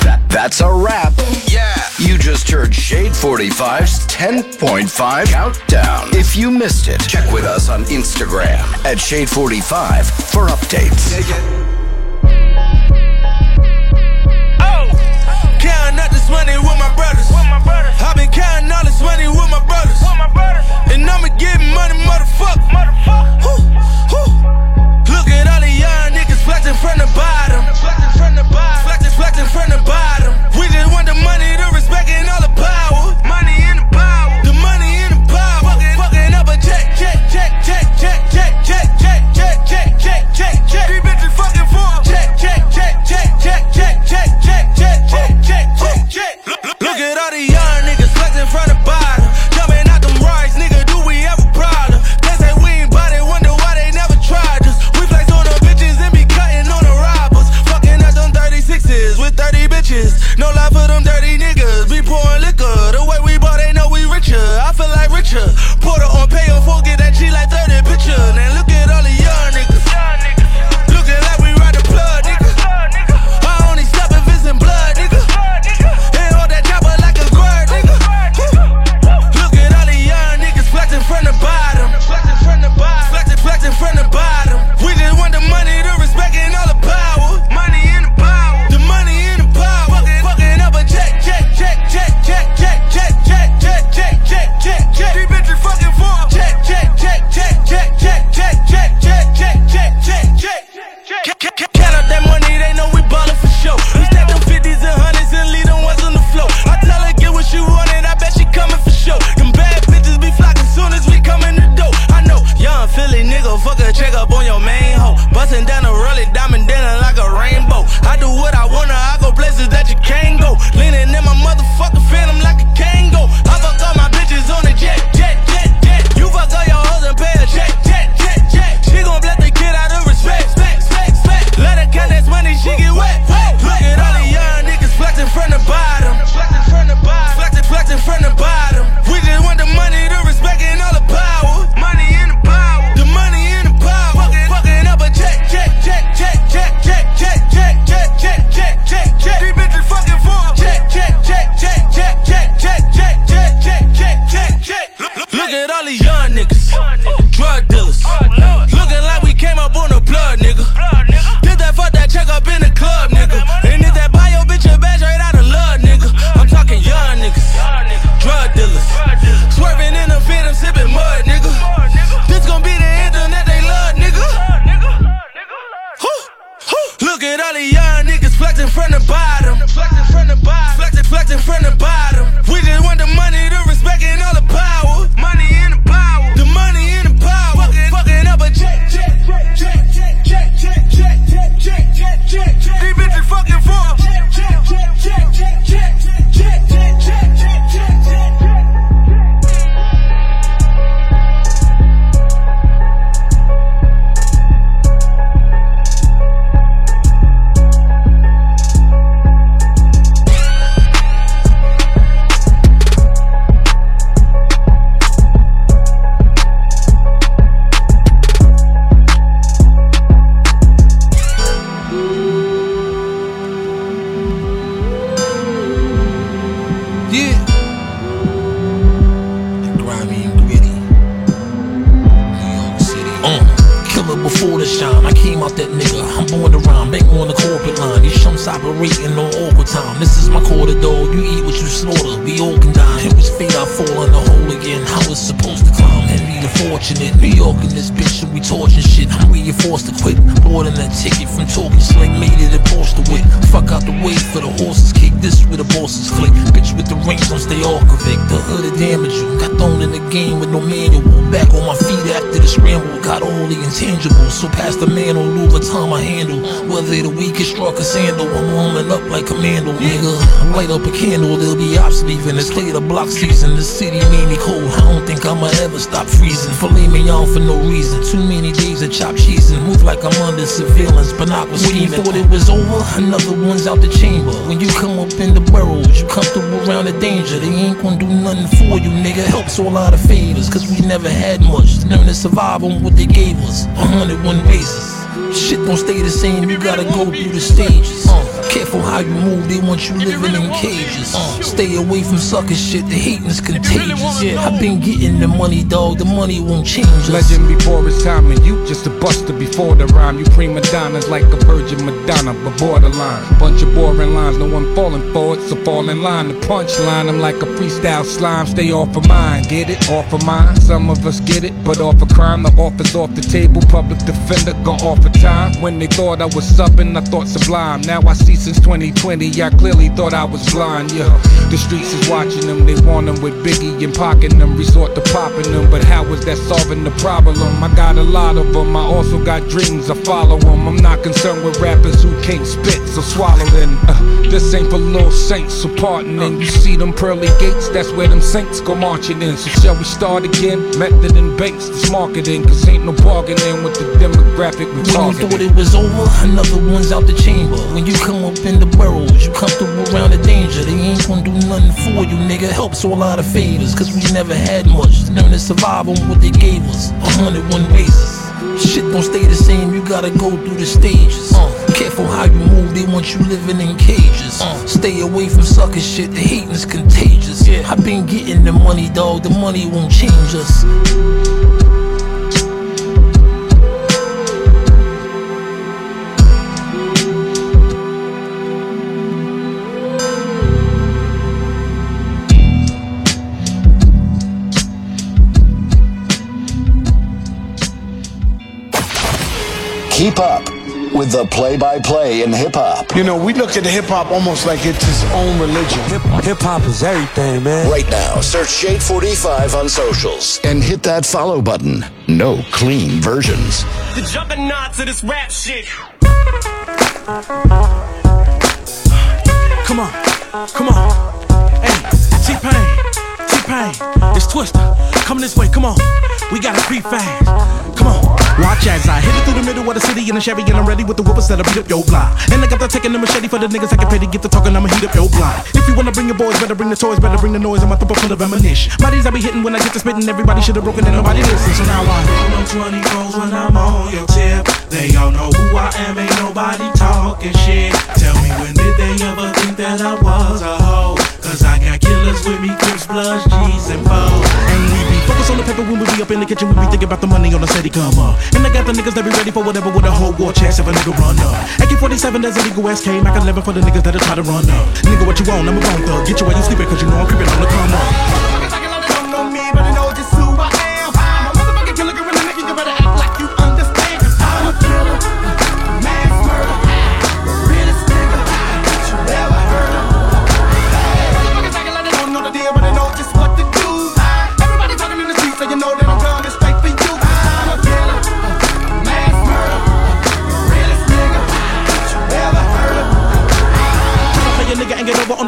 That, that's a wrap. Yeah. You just heard Shade forty-five's ten point five Countdown. If you missed it, check with us on Instagram at Shade forty-five for updates. Oh, counting up this money with my brothers. I've been counting all this money with my brothers. And I'ma get money, motherfucker. Woo, woo. Look at all the young niggas flexing from the bottom. Flexing, flexing from the bottom. We just want the money to respect and all the power. Money in the power. The money in the power. Fucking, fucking up a check, check, check, check, check, check, check, check, check, check, check, check, check. These bitches fucking for a check, check, check, check, check, check, check, check, check, check, check, check, check. Look at all the young niggas flexing from the bottom, jumping out them rides. all these young niggas, drug dealers, looking like we came up on the blood, nigga. Did that fuck that check up in the club, nigga. And did that buy your bitch a badge right out of love, nigga. I'm talking young niggas, drug dealers, swerving in the Phantom, sipping mud, nigga. This gon' be the anthem that they love, nigga. Look at all these young niggas flexing from the bottom, flexing from the bottom, flexing, flexing from the bottom. We just want the money, the respect, and all the power. Money in the power, the money in the power. Fucking, fucking up a check, check, check, check, check, check, check, check, check, check, check. These bitches fucking for a check, check, check, check, check, check, check, check, check, check, check, check. Before the shine, I came out that nigga. I'm born to rhyme, bank on the corporate line. These chumps operating on awkward time. This is my quarter, though. You eat what you slaughter. We all can die. It was fate, I fall in the hole again. I was supposed to climb and be the fortunate. New York in this bitch, and we torching shit. I'm really forced to quit. Bought in that ticket from talking slang, made it a Porsche to wit. Fuck out the way for the horses kick. This where the bosses click. Bitch with the rings, don't stay all convict. The hood will damage you. Got thrown in the game with no manual. Back on my feet after the scramble. Got all the intangible. So pass the man on Louis Vuitton I handle. Whether the weakest struck a sandal, I'm warming up like commando, nigga. Light up a candle, there'll be ops leaving. It's later block season, the city made me cold. I don't think I'ma ever stop freezing. Filet mignon for no reason. Too many days of chopped cheese and move like I'm under surveillance, but not was scheming. When you thought it was over, another one's out the chamber. When you come up in the burrows, you comfortable around the danger. They ain't gonna do nothing for you, nigga. Helps all out of favors, cause we never had much. Learn to survive on what they gave us. one oh one basis. Shit don't stay the same, you gotta go through the stages. uh, Careful how you move, they want you living in cages. uh, Stay away from sucker shit, the hating is contagious. Yeah, I've been getting the money, dog. The money won't change us. Legend before it's time, and you just a buster before the rhyme. You prima donnas like a virgin Madonna, but borderline. Bunch of boring lines, no one falling for it, so fall in line. The punchline, I'm like a freestyle slime. Stay off of mine, get it? Off of mine. Some of us get it, but off of crime. The office off the table, public defender gone off of time. When they thought I was something, I thought sublime. Now I see since twenty twenty, I clearly thought I was blind, yeah. The streets is watching them, they want them with Biggie and pocking them, resort to popping them. But how is that solving the problem? I got a lot of them, I also got dreams, I follow them. I'm not concerned with rappers who can't spit, so swallow them. Uh, this ain't for little saints, so pardon them. You see them pearly gates, that's where them saints go marching in. So shall we start again? Method and banks, this marketing, cause ain't no bargaining with the demographic we talking. When you thought it was over, another one's out the chamber. When you come up in the burrows, you comfortable around the danger. They ain't gonna do nothing for you, nigga. Helps all out of favors, cause we never had much. Learn to survive on what they gave us. one oh one basis. Shit don't stay the same, you gotta go through the stages. uh, Careful how you move, they want you living in cages. uh, Stay away from sucker shit, the hating is contagious. Yeah, I've been getting the money, dog. The money won't change us. Keep up with the play-by-play in hip-hop. You know, we look at the hip-hop almost like it's its own religion. Hip- hip-hop is everything, man. Right now, search Shade forty-five on socials and hit that follow button. No clean versions. The juggernaut to this rap shit. Come on, come on. Hey, T-Pain, T-Pain, it's Twister. Come this way, come on. We gotta creep fast. Come on. Watch as I hit it through the middle of the city in a Chevy, and I'm ready with the whoopers that'll beat up your block. And I got the taking the machete for the niggas I can pay to get the talking, I'ma heat up your block. If you wanna bring your boys, better bring the toys, better bring the noise, I'm about to put full of ammunition. Bodies I be hitting when I get to spitting, everybody should've broken and nobody listen. So now I roll on twenty-fours when I'm on your tip. They all know who I am, ain't nobody talking shit. Tell me when did they ever think that I was a hoe? Cause I got killers with me, Crips, Bloods, G's, and Bo's. And we be focused on the paper when we be up in the kitchen. We be thinking about the money on the city come up. And I got the niggas that be ready for whatever with a whole war chance if a nigga run up. A K forty-seven, that's illegal ass came. I can live for the niggas that'll try to run up. Nigga, what you want? I'm a bone thug. Get you while you sleeping, cause you know I'm creeping on the come up.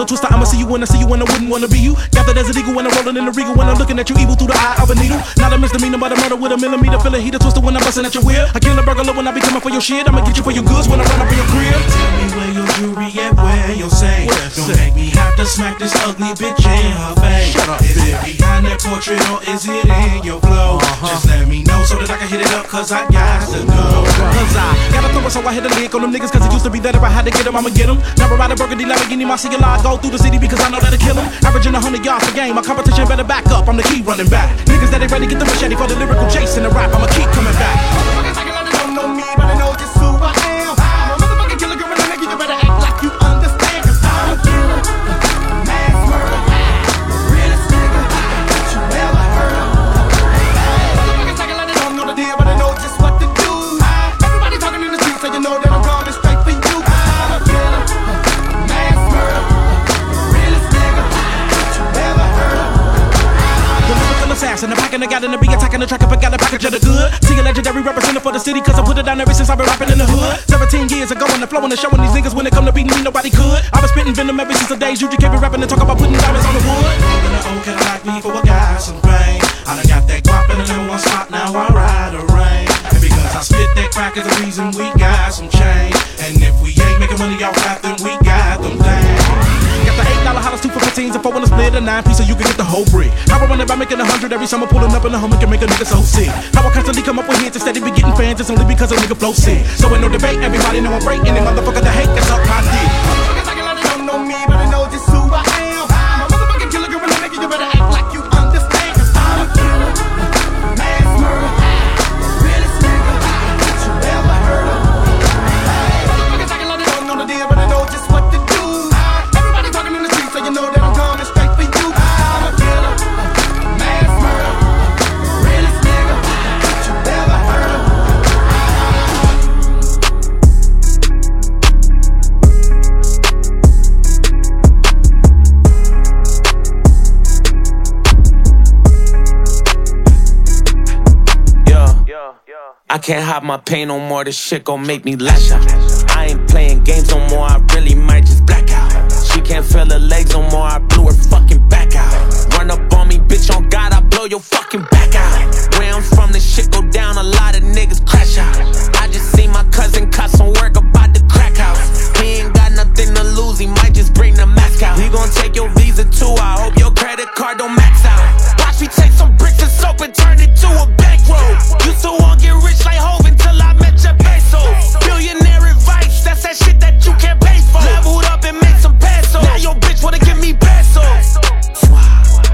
Twister, I'ma see you when I see you when I wouldn't wanna be you. Got that as an eagle when I'm rolling in the regal. When I'm looking at you evil through the eye of a needle. Not a misdemeanor, but a murder with a millimeter. Feel a heater twister when I'm bustin' at your wheel. I kill a burglar when I be coming for your shit. I'ma get you for your goods when I run up in your crib. Tell me where your jewelry at, where your say. Don't make me have to smack this ugly bitch in her face. Is it behind that portrait or is it in your flow? Just let me know so that I can hit it up, cause I got to know. Cause I gotta throw it so I hit a lick on them niggas. Cause it used to be that if I had to get them, I'ma get them. Never ride a burgundy Lamborghini, my single I go through the city because I know that'll kill him. Averaging one hundred yards a game. My competition better back up. I'm the key running back. Niggas that ain't ready get the machete for the lyrical chase and the rap. I'ma keep coming back. And the pack and I got in the be attacking the track up. I got a package of the good. See a legendary representative for the city, cause I put it down ever since I've been rapping in the hood. seventeen years ago on the flow and the show, and these niggas when it come to beating me, nobody could. I was spitting venom ever since the days you just kept rapping and talk about putting diamonds on the wood. Open the old can like me for a guy some pain. I done got that guap in the number one spot, now I ride a rain. And because I spit that crack is the reason we got some change. And if we ain't making money off rap, then we got them things. Got the eight dollar hollas, two for fifteens, and four on a split, a nine piece, so you can get the whole brick. How I run it by making a hundred every summer, pulling up in the home and can make a nigga so sick. How I constantly come up with hits and steady be getting fans, it's only because a nigga flow sick. So ain't no debate, everybody know I'm right, and they motherfucker that hate, that's all I did. Motherfuckers like a lot of don't know me, but they know just who I am. I'm a motherfucking killer, girl, and I make you better act like you understand. Cause I'm a killer, mass murder, realest nigga that you ever heard of. Motherfuckers like a lot of don't know the deal, but they know just what to do. You know that I'm coming straight for you. I'm a killer, a mass murder, realest nigga that you ever heard of. Yeah, yeah, yeah. I can't hide my pain no more. This shit gon' make me lash out. I ain't playing games no more. I really might just black out. She can't feel her legs no more, I blew her fucking back out. Run up on me, bitch, on God, I blow your fucking back out. Where I'm from, this shit go down, a lot of niggas crash out. I just seen my cousin cut some work about the crack house. He ain't got nothing to lose, he might just bring the mask out. We gon' take your Visa too, I hope your credit card don't max out. Watch me take some bricks and soap and turn it to a bankroll. You still won't get rich like Hov until I met your peso. Billionaire advice, that's that shit that you can't pay for. Leveled up and made some pay. Now your bitch wanna give me pesos.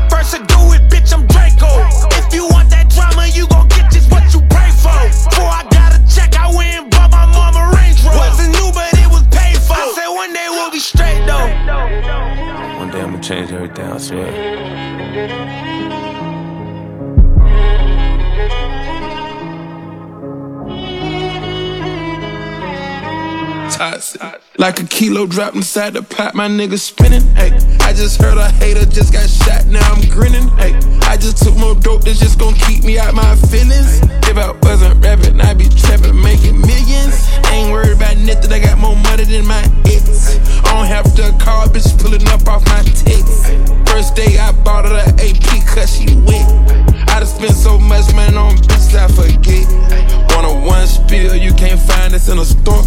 First to do it, bitch, I'm Draco. If you want that drama, you gon' get just what you pray for. Before I got a check, I went and bought my mama Range Rover. Wasn't new, but it was paid for. I said one day we'll be straight though. One day I'ma change everything, I swear. Toxic. Like a kilo dropped inside the pot, my nigga spinning. Hey, I just heard a hater just got shot, now I'm grinning. Hey, I just took more dope that's just gon' keep me out my feelings. If I wasn't rapping, I'd be trapping, making millions. Ain't worried about nothing, I got more money than my ex. I don't have to call, bitch, pulling up off my text. First day I bought her an A P cause she wet. I done spent so much money on bitches I forget. One on one spill, you can't find this in a store.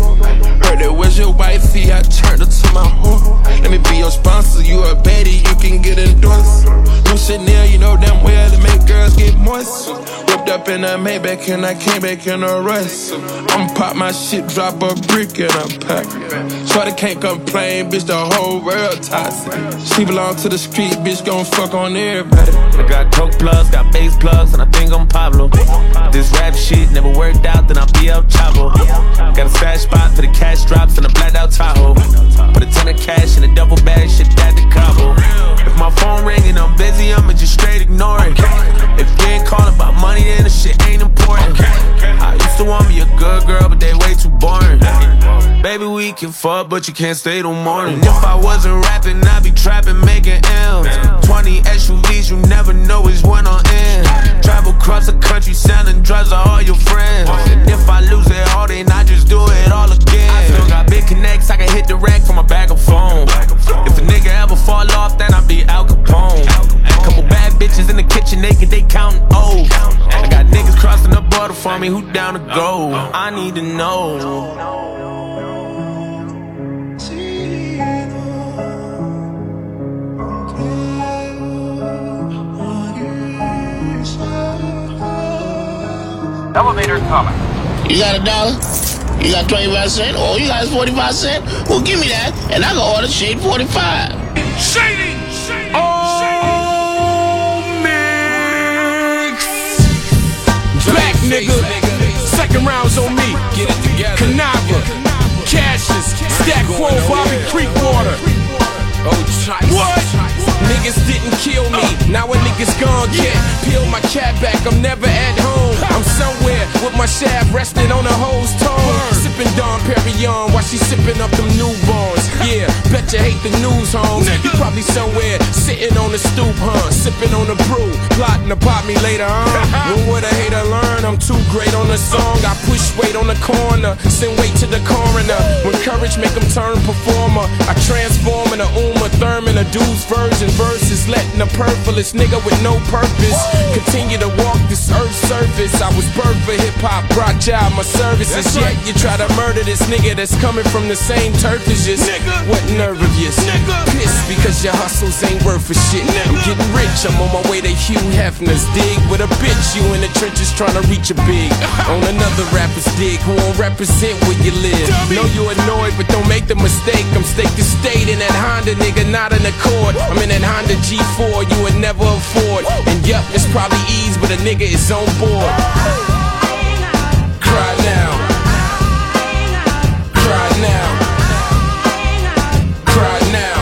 Heard that was your wife. See, I turned her to my whore. Let me be your sponsor, you a baddie, you can get endorsed. New Chanel, you know damn well to make girls get moist. Whipped up in a Maybach and I came back in a rush. I'ma pop my shit, drop a brick and I'm packing. Shorty can't complain, bitch, the whole world toxic. She belong to the street, bitch, gon' fuck on everybody. I got coke plugs, got bass plugs, and I think I'm Pablo. This rap shit never worked out, then I'll be El Chavo. Got a stash spot for the cash drops and a blacked out Tahoe. Put a ton of cash in a double bag, shit that to Cabo. If my phone ring and I'm busy, I'ma just straight ignore it. If you ain't calling about money, then the shit ain't important. I used to want me a good girl, but they way too boring. Baby, we can fuck, but you can't stay till morning. If I wasn't rapping, I'd be trapping, making M's. twenty S U Vs, you never know which one on end. Travel across the country, selling drugs to all your friends. And if I lose it all, then I just do it all again. I still got big connects, I can hit the rack from a bag of phones. If a nigga ever fall off, then I be Al Capone. A couple bad bitches in the kitchen, they can they countin' O's. I got niggas crossing the border for me, who down to go? I need to know. Elevator coming. You got a dollar? You got twenty-five cents? Oh, you got forty-five cents? Well, give me that, and I can order Shade forty-five. Shady! Shady! Oh. Black nigga, second round's on me. Get it together. Canava, Cashes, Stack Quo, Bobby Creek water. Oh, what? Niggas didn't kill me, now a nigga's gone. Get peel my cat back, I'm never at home. I'm somewhere with my shaft resting on a hoe's tongue. Sipping Dom Perignon while she sipping up them newborns. Yeah, bet you hate the news, homes. You probably somewhere sitting on the stoop, huh? Sipping on the brew, plotting to pop me later on. When would a hater learn? I'm too great on the song. I push weight on the corner, send weight to the coroner. When courage make them turn performer, I transform in a Uma Thurman, a dude's version. Versus letting a purpleless nigga with no purpose continue to walk this earth's surface. I was birthed for hip-hop, rock job, my services. That's yet right. You try to murder this nigga that's coming from the same turf as you. What nerve of you? Pissed because your hustles ain't worth a shit. Nigga. I'm getting rich, I'm on my way to Hugh Hefner's dig. With a bitch, you in the trenches trying to reach a big. On another rapper's dig who won't represent where you live. Dummy. Know you annoyed, but don't make the mistake. I'm stake to state in that Honda, nigga, not an Accord. I'm in that Honda G four you would never afford. And yep, it's probably ease, but a nigga is on board. Cry now. Cry now. Cry now.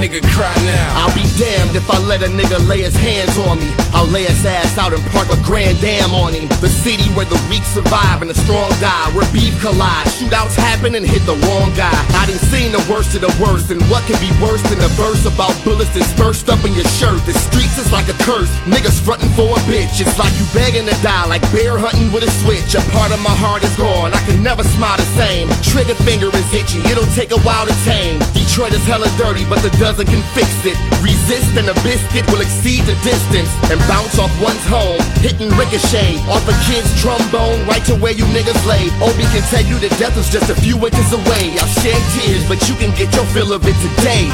Nigga, cry now. I'll be damned if I let a nigga lay his hands on me. I'll lay his ass out and park a grand dam on him. The city where the weak survive and the strong die. Where beef collide, shootouts happen and hit the wrong guy. I done seen the worst of the worst, and what can be worse than the verse about bullets that's burst up in your shirt. The streets is like a curse, niggas frontin' for a bitch. It's like you begging to die, like bear hunting with a switch. A part of my heart is gone, I can never smile the same. Trigger finger is itchy, it'll take a while to tame. Detroit is hella dirty, but the dozen can fix it. Resist and a biscuit will exceed the distance. Bounce off one's home, hitting ricochet off a kid's trombone, right to where you niggas lay. Obi can tell you that death is just a few inches away. I'll shed tears, but you can get your fill of it today.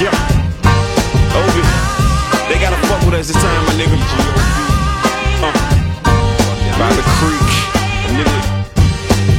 Yeah, Obi, they gotta fuck with us this time, my nigga. Uh, by the creek, nigga.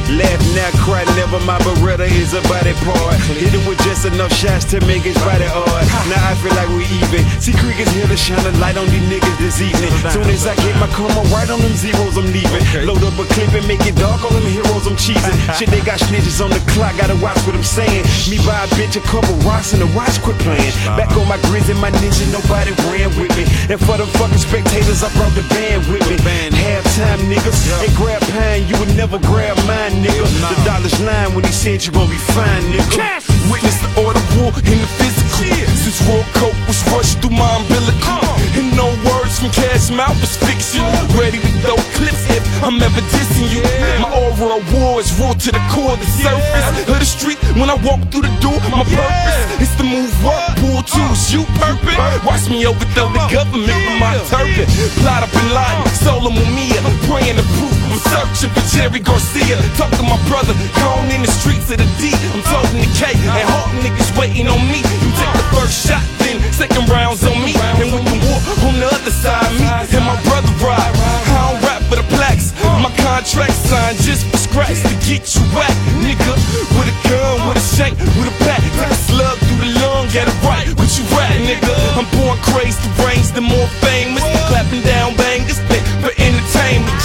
Laugh now, cry never, my Beretta is a body part. Hit it with just enough shots to make his body hard. Now I feel like we even. See, Creek is here to shine a light on these niggas this evening. Soon as I get my karma right on them zeros, I'm leaving. Load up a clip and make it dark, all them heroes I'm cheesing. Shit, they got snitches on the clock, gotta watch what I'm saying. Me buy a bitch, a couple rocks, and the rocks quit playing. Back on my grids and my ninja, nobody ran with me. And for the fucking spectators, I brought the band with me. Halftime niggas, they grab pine, you would never grab mine. Nigga, the dollars lying when he said you gon' be fine, nigga. Cash. Witness the order war in the physical. Cheers. This raw coke was rushed through my umbilical. Uh. And no words from Cash Mouth was fiction. Uh. Ready to throw clips if I'm ever dissing you. Yeah. My aura of war is raw to the core, the surface yeah. of the street. When I walk through the door, my yeah. purpose is to move up, pull tools, uh. you purpose. Watch me overthrow the government yeah. with my turban. Yeah. Plot up and lie, uh. Solomon Mia, praying to proof. I'm searching for Jerry Garcia. Talk to my brother, gone in the streets of the D. I'm toting the K and hope niggas waiting on me. You take the first shot, then second round's on me. And when you walk on the other side, me and my brother ride. I don't rap for the plaques, my contract signed just for scratch to get you whack, nigga. With a gun, with a shank, with a pack, take a slug through the lung, get it right, what you rap, nigga. I'm born crazy, the brains, the more famous, the clapping down bangers, fit for entertainment, yeah.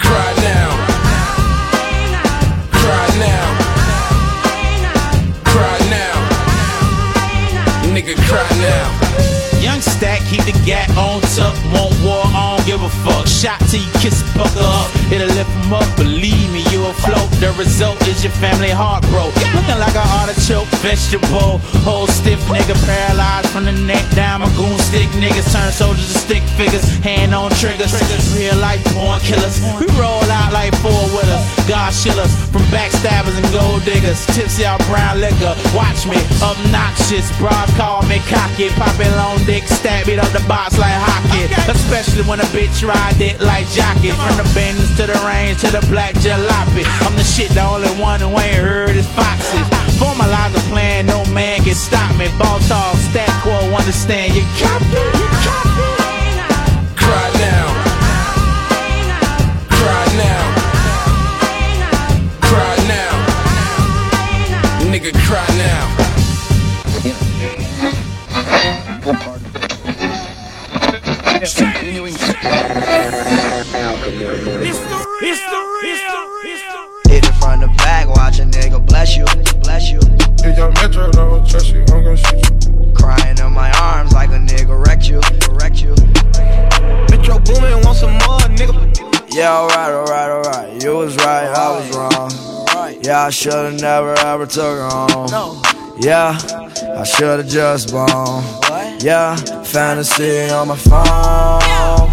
Cry now. Young stack, keep the gat on tuck, won't war, I don't give a fuck. Shot till you kiss a fucker up, it'll lift him up, believe me, you'll float. The result is your family heartbroken, looking like an artichoke vegetable. Whole stiff nigga, paralyzed from the neck down. My goon stick niggas turn soldiers to stick figures, hand on triggers, real life born killers. We roll out like four with us, God shield us from backstabbers and gold diggers. Tipsy out brown liquor, watch me, obnoxious. Broad call me cocky, popping long dick, stab it up the box like hockey. Especially when a bitch ride it like jockey. From the bends to the range to the black jalopy, I'm the shit, the only one who ain't heard is foxes. Formalize a plan, no man can stop me. Ball talk, stat quo, understand you copy, you copy. Cry now, cry now, cry now, nigga cry now. It's the real, it's the real, it's the real. From the back, watch a nigga bless you, bless you. If your metro don't trust you, I'm gon' shoot you. Crying in my arms like a nigga wrecked you, wrecked you. Metro Boomin want some more, nigga. Yeah, alright, alright, alright. You was right, I was wrong. Yeah, I should've never ever took her home. Yeah, I should've just bombed. Yeah, fantasy on my phone.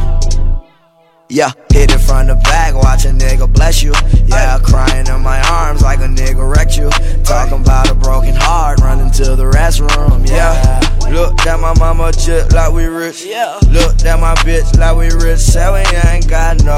Yeah. Hit it from the back, watch a nigga bless you. Yeah, crying in my arms like a nigga wrecked you. Talking about a broken heart, running to the restroom, yeah. Look at my mama just like we rich. Look at my bitch like we rich. Said we ain't got no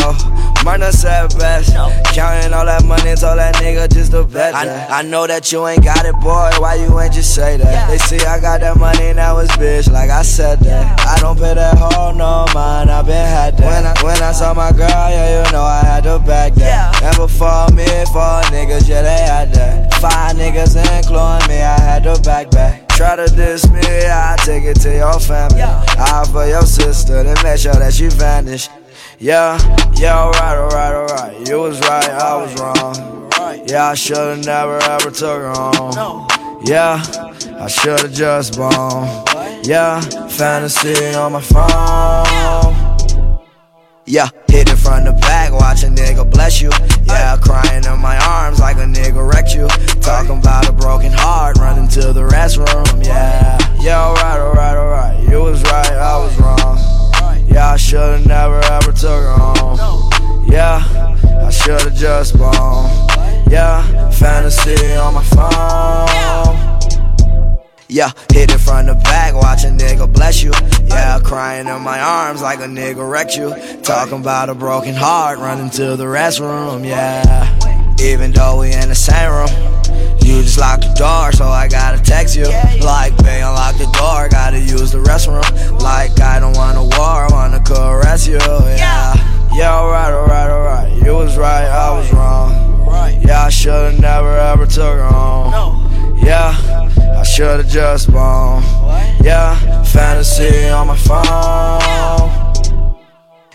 money, said best. Counting all that money, told that nigga just a bet. I, I know that you ain't got it, boy, why you ain't just say that? They see I got that money, now it's bitch, like I said that. I don't pay that hoe no mind, I been had that. When I, when I saw my girl, yeah, you know I had to back that. And before me, four niggas, yeah, they had that. Five niggas including me, I had to back back. Try to diss me, I take it to your family. I for your sister, then make sure that she vanished. Yeah, yeah, alright, alright, alright. You was right, I was wrong. Yeah, I should've never ever took her home. Yeah, I should've just bombed. Yeah, fantasy on my phone. Yeah. Hit it from the back, watch a nigga bless you. Yeah, crying in my arms like a nigga wrecked you. Talking about a broken heart, running to the restroom, yeah. Yeah, alright, alright, alright. You was right, I was wrong. Yeah, I should've never ever took her home. Yeah, I should've just bombed. Yeah, fantasy on my phone. Yeah, hit it from the back, watch a nigga bless you. Yeah, crying in my arms like a nigga wrecked you. Talking about a broken heart, running to the restroom, yeah. Even though we in the same room, you just locked the door, so I gotta text you. Like, babe, unlock the door, gotta use the restroom. Like, I don't wanna war, I wanna caress you, yeah. Yeah, alright, alright, alright. You was right, I was wrong. Yeah, I should've never ever took her home. Yeah, I should've just bombed. Yeah, fantasy on my phone.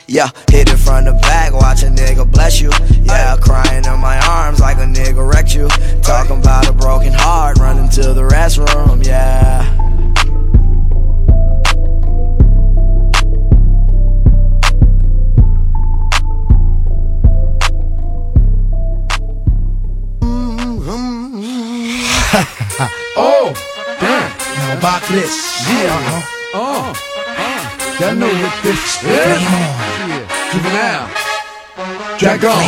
Yeah, hit it from the back, watch a nigga bless you. Yeah, crying in my arms like a nigga wrecked you. Talking about a broken heart, running to the restroom, yeah. Oh, damn. Now about this. Yeah. Uh-huh. Oh, damn. Y'all know what this is. Yeah. Keep it now. Drag on.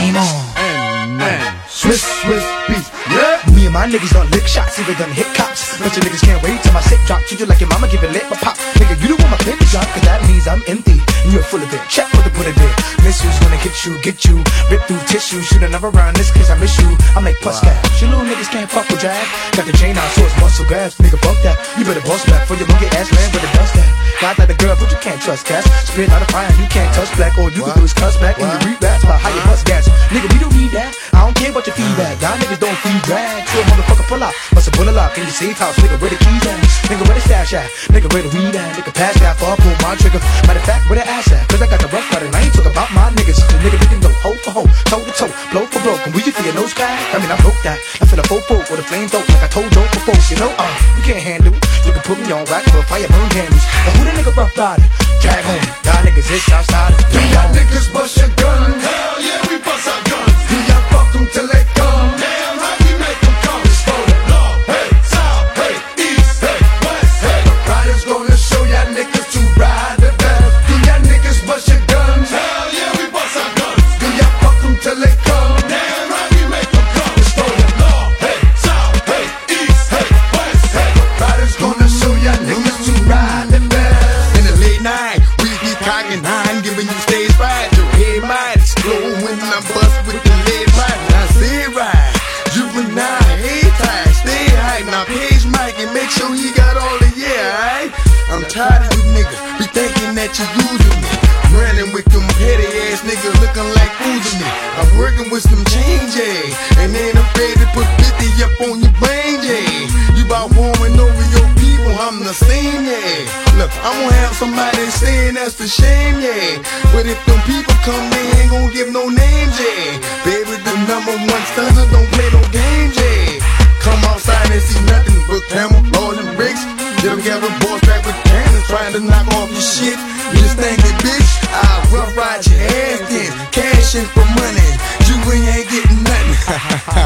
And man. Swiss, Swiss beat. Yeah. Me and my niggas don't lick shots, even done hit cops. But your niggas can't wait till my shit drop. Treat you like your mama, give it lit, but pop. Nigga, you don't want my paper drop, cause that means I'm empty. And you're full of it. Check what the put it in. Missiles gonna get you, get you. Rip through tissue, shoot another round, this case I miss you. I make puss wow. Cash. You little niggas can't fuck with drag. Got the chain out, so it's muscle grabs. Nigga, fuck that. You better bust back, for your monkey ass land, better dust that. slide like a girl, but you can't trust cats. Spit out a fire, you can't touch black. All you what? can do is cuss back what? and you reap back by how you bust gas. Nigga, we don't need that. I don't care what your feedback. Y'all niggas don't feed drag. So a motherfucker pull out, bust a bullet lock, and you save house. Nigga, where the keys at? Nigga, where the stash at? Nigga, where the weed at? Nigga, pass that far, pull my trigger. Matter of fact, where the ass at? Cause I got the rough cut and I ain't talk about my niggas. The nigga, we can go hoe for hoe, toe to toe, blow for blow. Can we just feel no sky? I mean, I broke that. I feel a fofo with a flame dope, like I told dope before. You know, uh, you can't handle it. You can put me on rack for fire burn candles. Now who the nigga rough rider? Drag home. Y'all niggas is outside. Do y'all niggas bust your gun? Hell yeah, we bust our guns. Do y'all fuck them till they come? Damn right, we make them come. It's for the north, hey, south, hey, east, hey, west, hey. The riders gonna show y'all niggas to ride the best. Do y'all niggas bust your guns? Hell yeah, we bust our guns. Do y'all fuck them till they come? Damn right, we make them come. It's for the north, hey, south, hey, east, hey, west, hey. The riders gonna show y'all niggas to ride the best. In the late night, we be cocking nine, giving you stage fright. Your head might explode when I bust with the lead right. I see it right. Juvenile, head tight, stay high. Now page Mike and make sure he got all the yeah, alright? I'm tired of you niggas, be thinking that you using me. Running with them petty ass niggas looking like fools to me. I'm working with some change, yeah. And ain't afraid to put fifty up on your brain, yeah. You bout warming over your people, I'm the same, yeah. Look, I'm gonna have somebody saying that's for shame, yeah. But if them people come, they ain't gonna give no names, yeah. Baby, the number one stunner don't play no games, yeah. Come outside and see nothing but camel, rolling bricks. Them gathered boys back with cannons trying to knock off your shit. You just think that bitch, I'll rough ride your ass then. Cashing for money, you ain't getting nothing.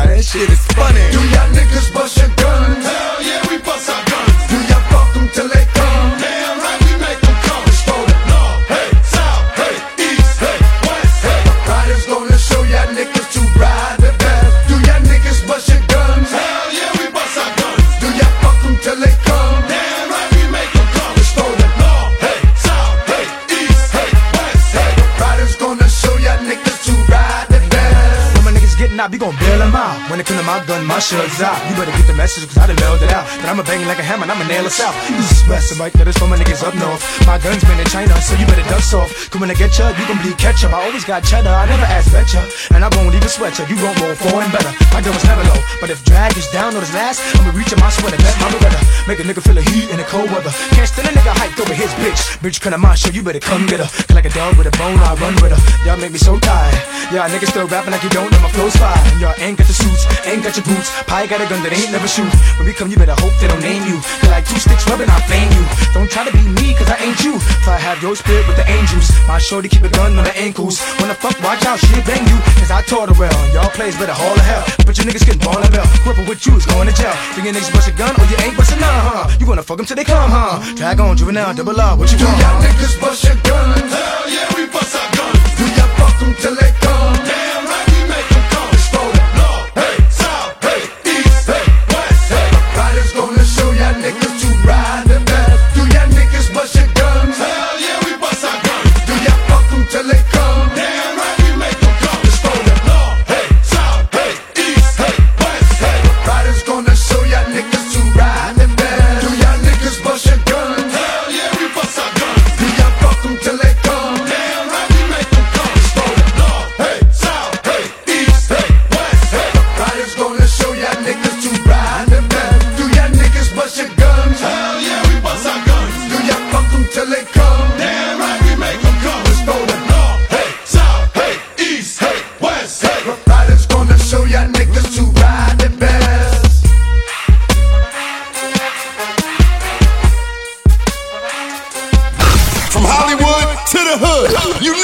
That shit is funny. Do y'all niggas bust your guns? Hell yeah, we bust our guns. Do y'all fuck them till they come? Damn right, we make them come. It's for the north, hey, south, hey, east, hey, west, hey. The riders gonna show y'all niggas to ride the best. Do y'all niggas bust your guns? Hell yeah, we bust our guns. Do y'all fuck them till they come? Damn right, we make them come. It's for the north, hey, south, hey, east, hey, west, hey. The riders gonna show y'all niggas to ride the best. When my niggas getting out, we gon' bail them out. When it come to my gun, my shug's out. You better get the message, cause I done mailed it out. But I'ma bang like a hammer and I'ma nail us out. This is West Mike, that is for my niggas up north. My gun's been in China, so you better duck soft. Cause when I get ya, you gon' bleed ketchup. I always got cheddar, I never ask betcha. And I won't even sweat ya, you gon' roll four and better. My gun was never low, but if drag is down on his last, I'ma reach him, I swear to bet my Beretta. Make a nigga feel the heat in the cold weather. Can't stand a nigga hyped over his bitch. Bitch, come to my show, you better come get her. Cause like a dog with a bone, I run with her. Y'all make me so tired. Y'all niggas still rapping like you don't know my flow's fire. And y'all ain't got the suits, ain't got your boots. Pie got a gun that ain't never shoot. When we come, you better hope they don't name you. Cause like two sticks rubbing, I flame you. Don't try to be me, cause I ain't you. Try to have your spirit with the angels. My shorty keep a gun on her ankles. When I fuck, watch out, she'll bang you. Cause I taught her well, y'all plays better haul to hell. But your niggas getting ball and bell. Cripple with you is going to jail. Think your niggas bust a gun or you ain't bustin' none, huh? You wanna fuck them till they come, huh? Drag on, juvenile, double up, what you want? Do y'all niggas bust your guns? Hell yeah, we bust our guns. Do y'all fuck them till they come? Damn right, we make them come. It's for the north, hey, south, hey, east, hey, west, hey. The riders gonna show y'all niggas to ride the best. Do y'all niggas bust your guns? Hell yeah, we bust our guns. Do y'all fuck them till they come? Damn right, we make them come. It's for the north, hey, south, hey, east, hey, west, hey. The riders gonna show y'all niggas to ride the best. Do y'all niggas bust your guns? Hell yeah, we bust our guns. Do y'all fuck them till they come? Damn right, we make them come. It's for the north, hey, south, hey, east, hey, west, hey. The riders gonna show y'all niggas to ride the best. Do y'all niggas bust your guns? Hell yeah, we bust our guns. Do y'all fuck them till they come? Damn right, we make them come. It's for the north, hey, south, hey, east, hey, west, hey. The riders gonna show y'all niggas to ride the best. From Hollywood to the hood, you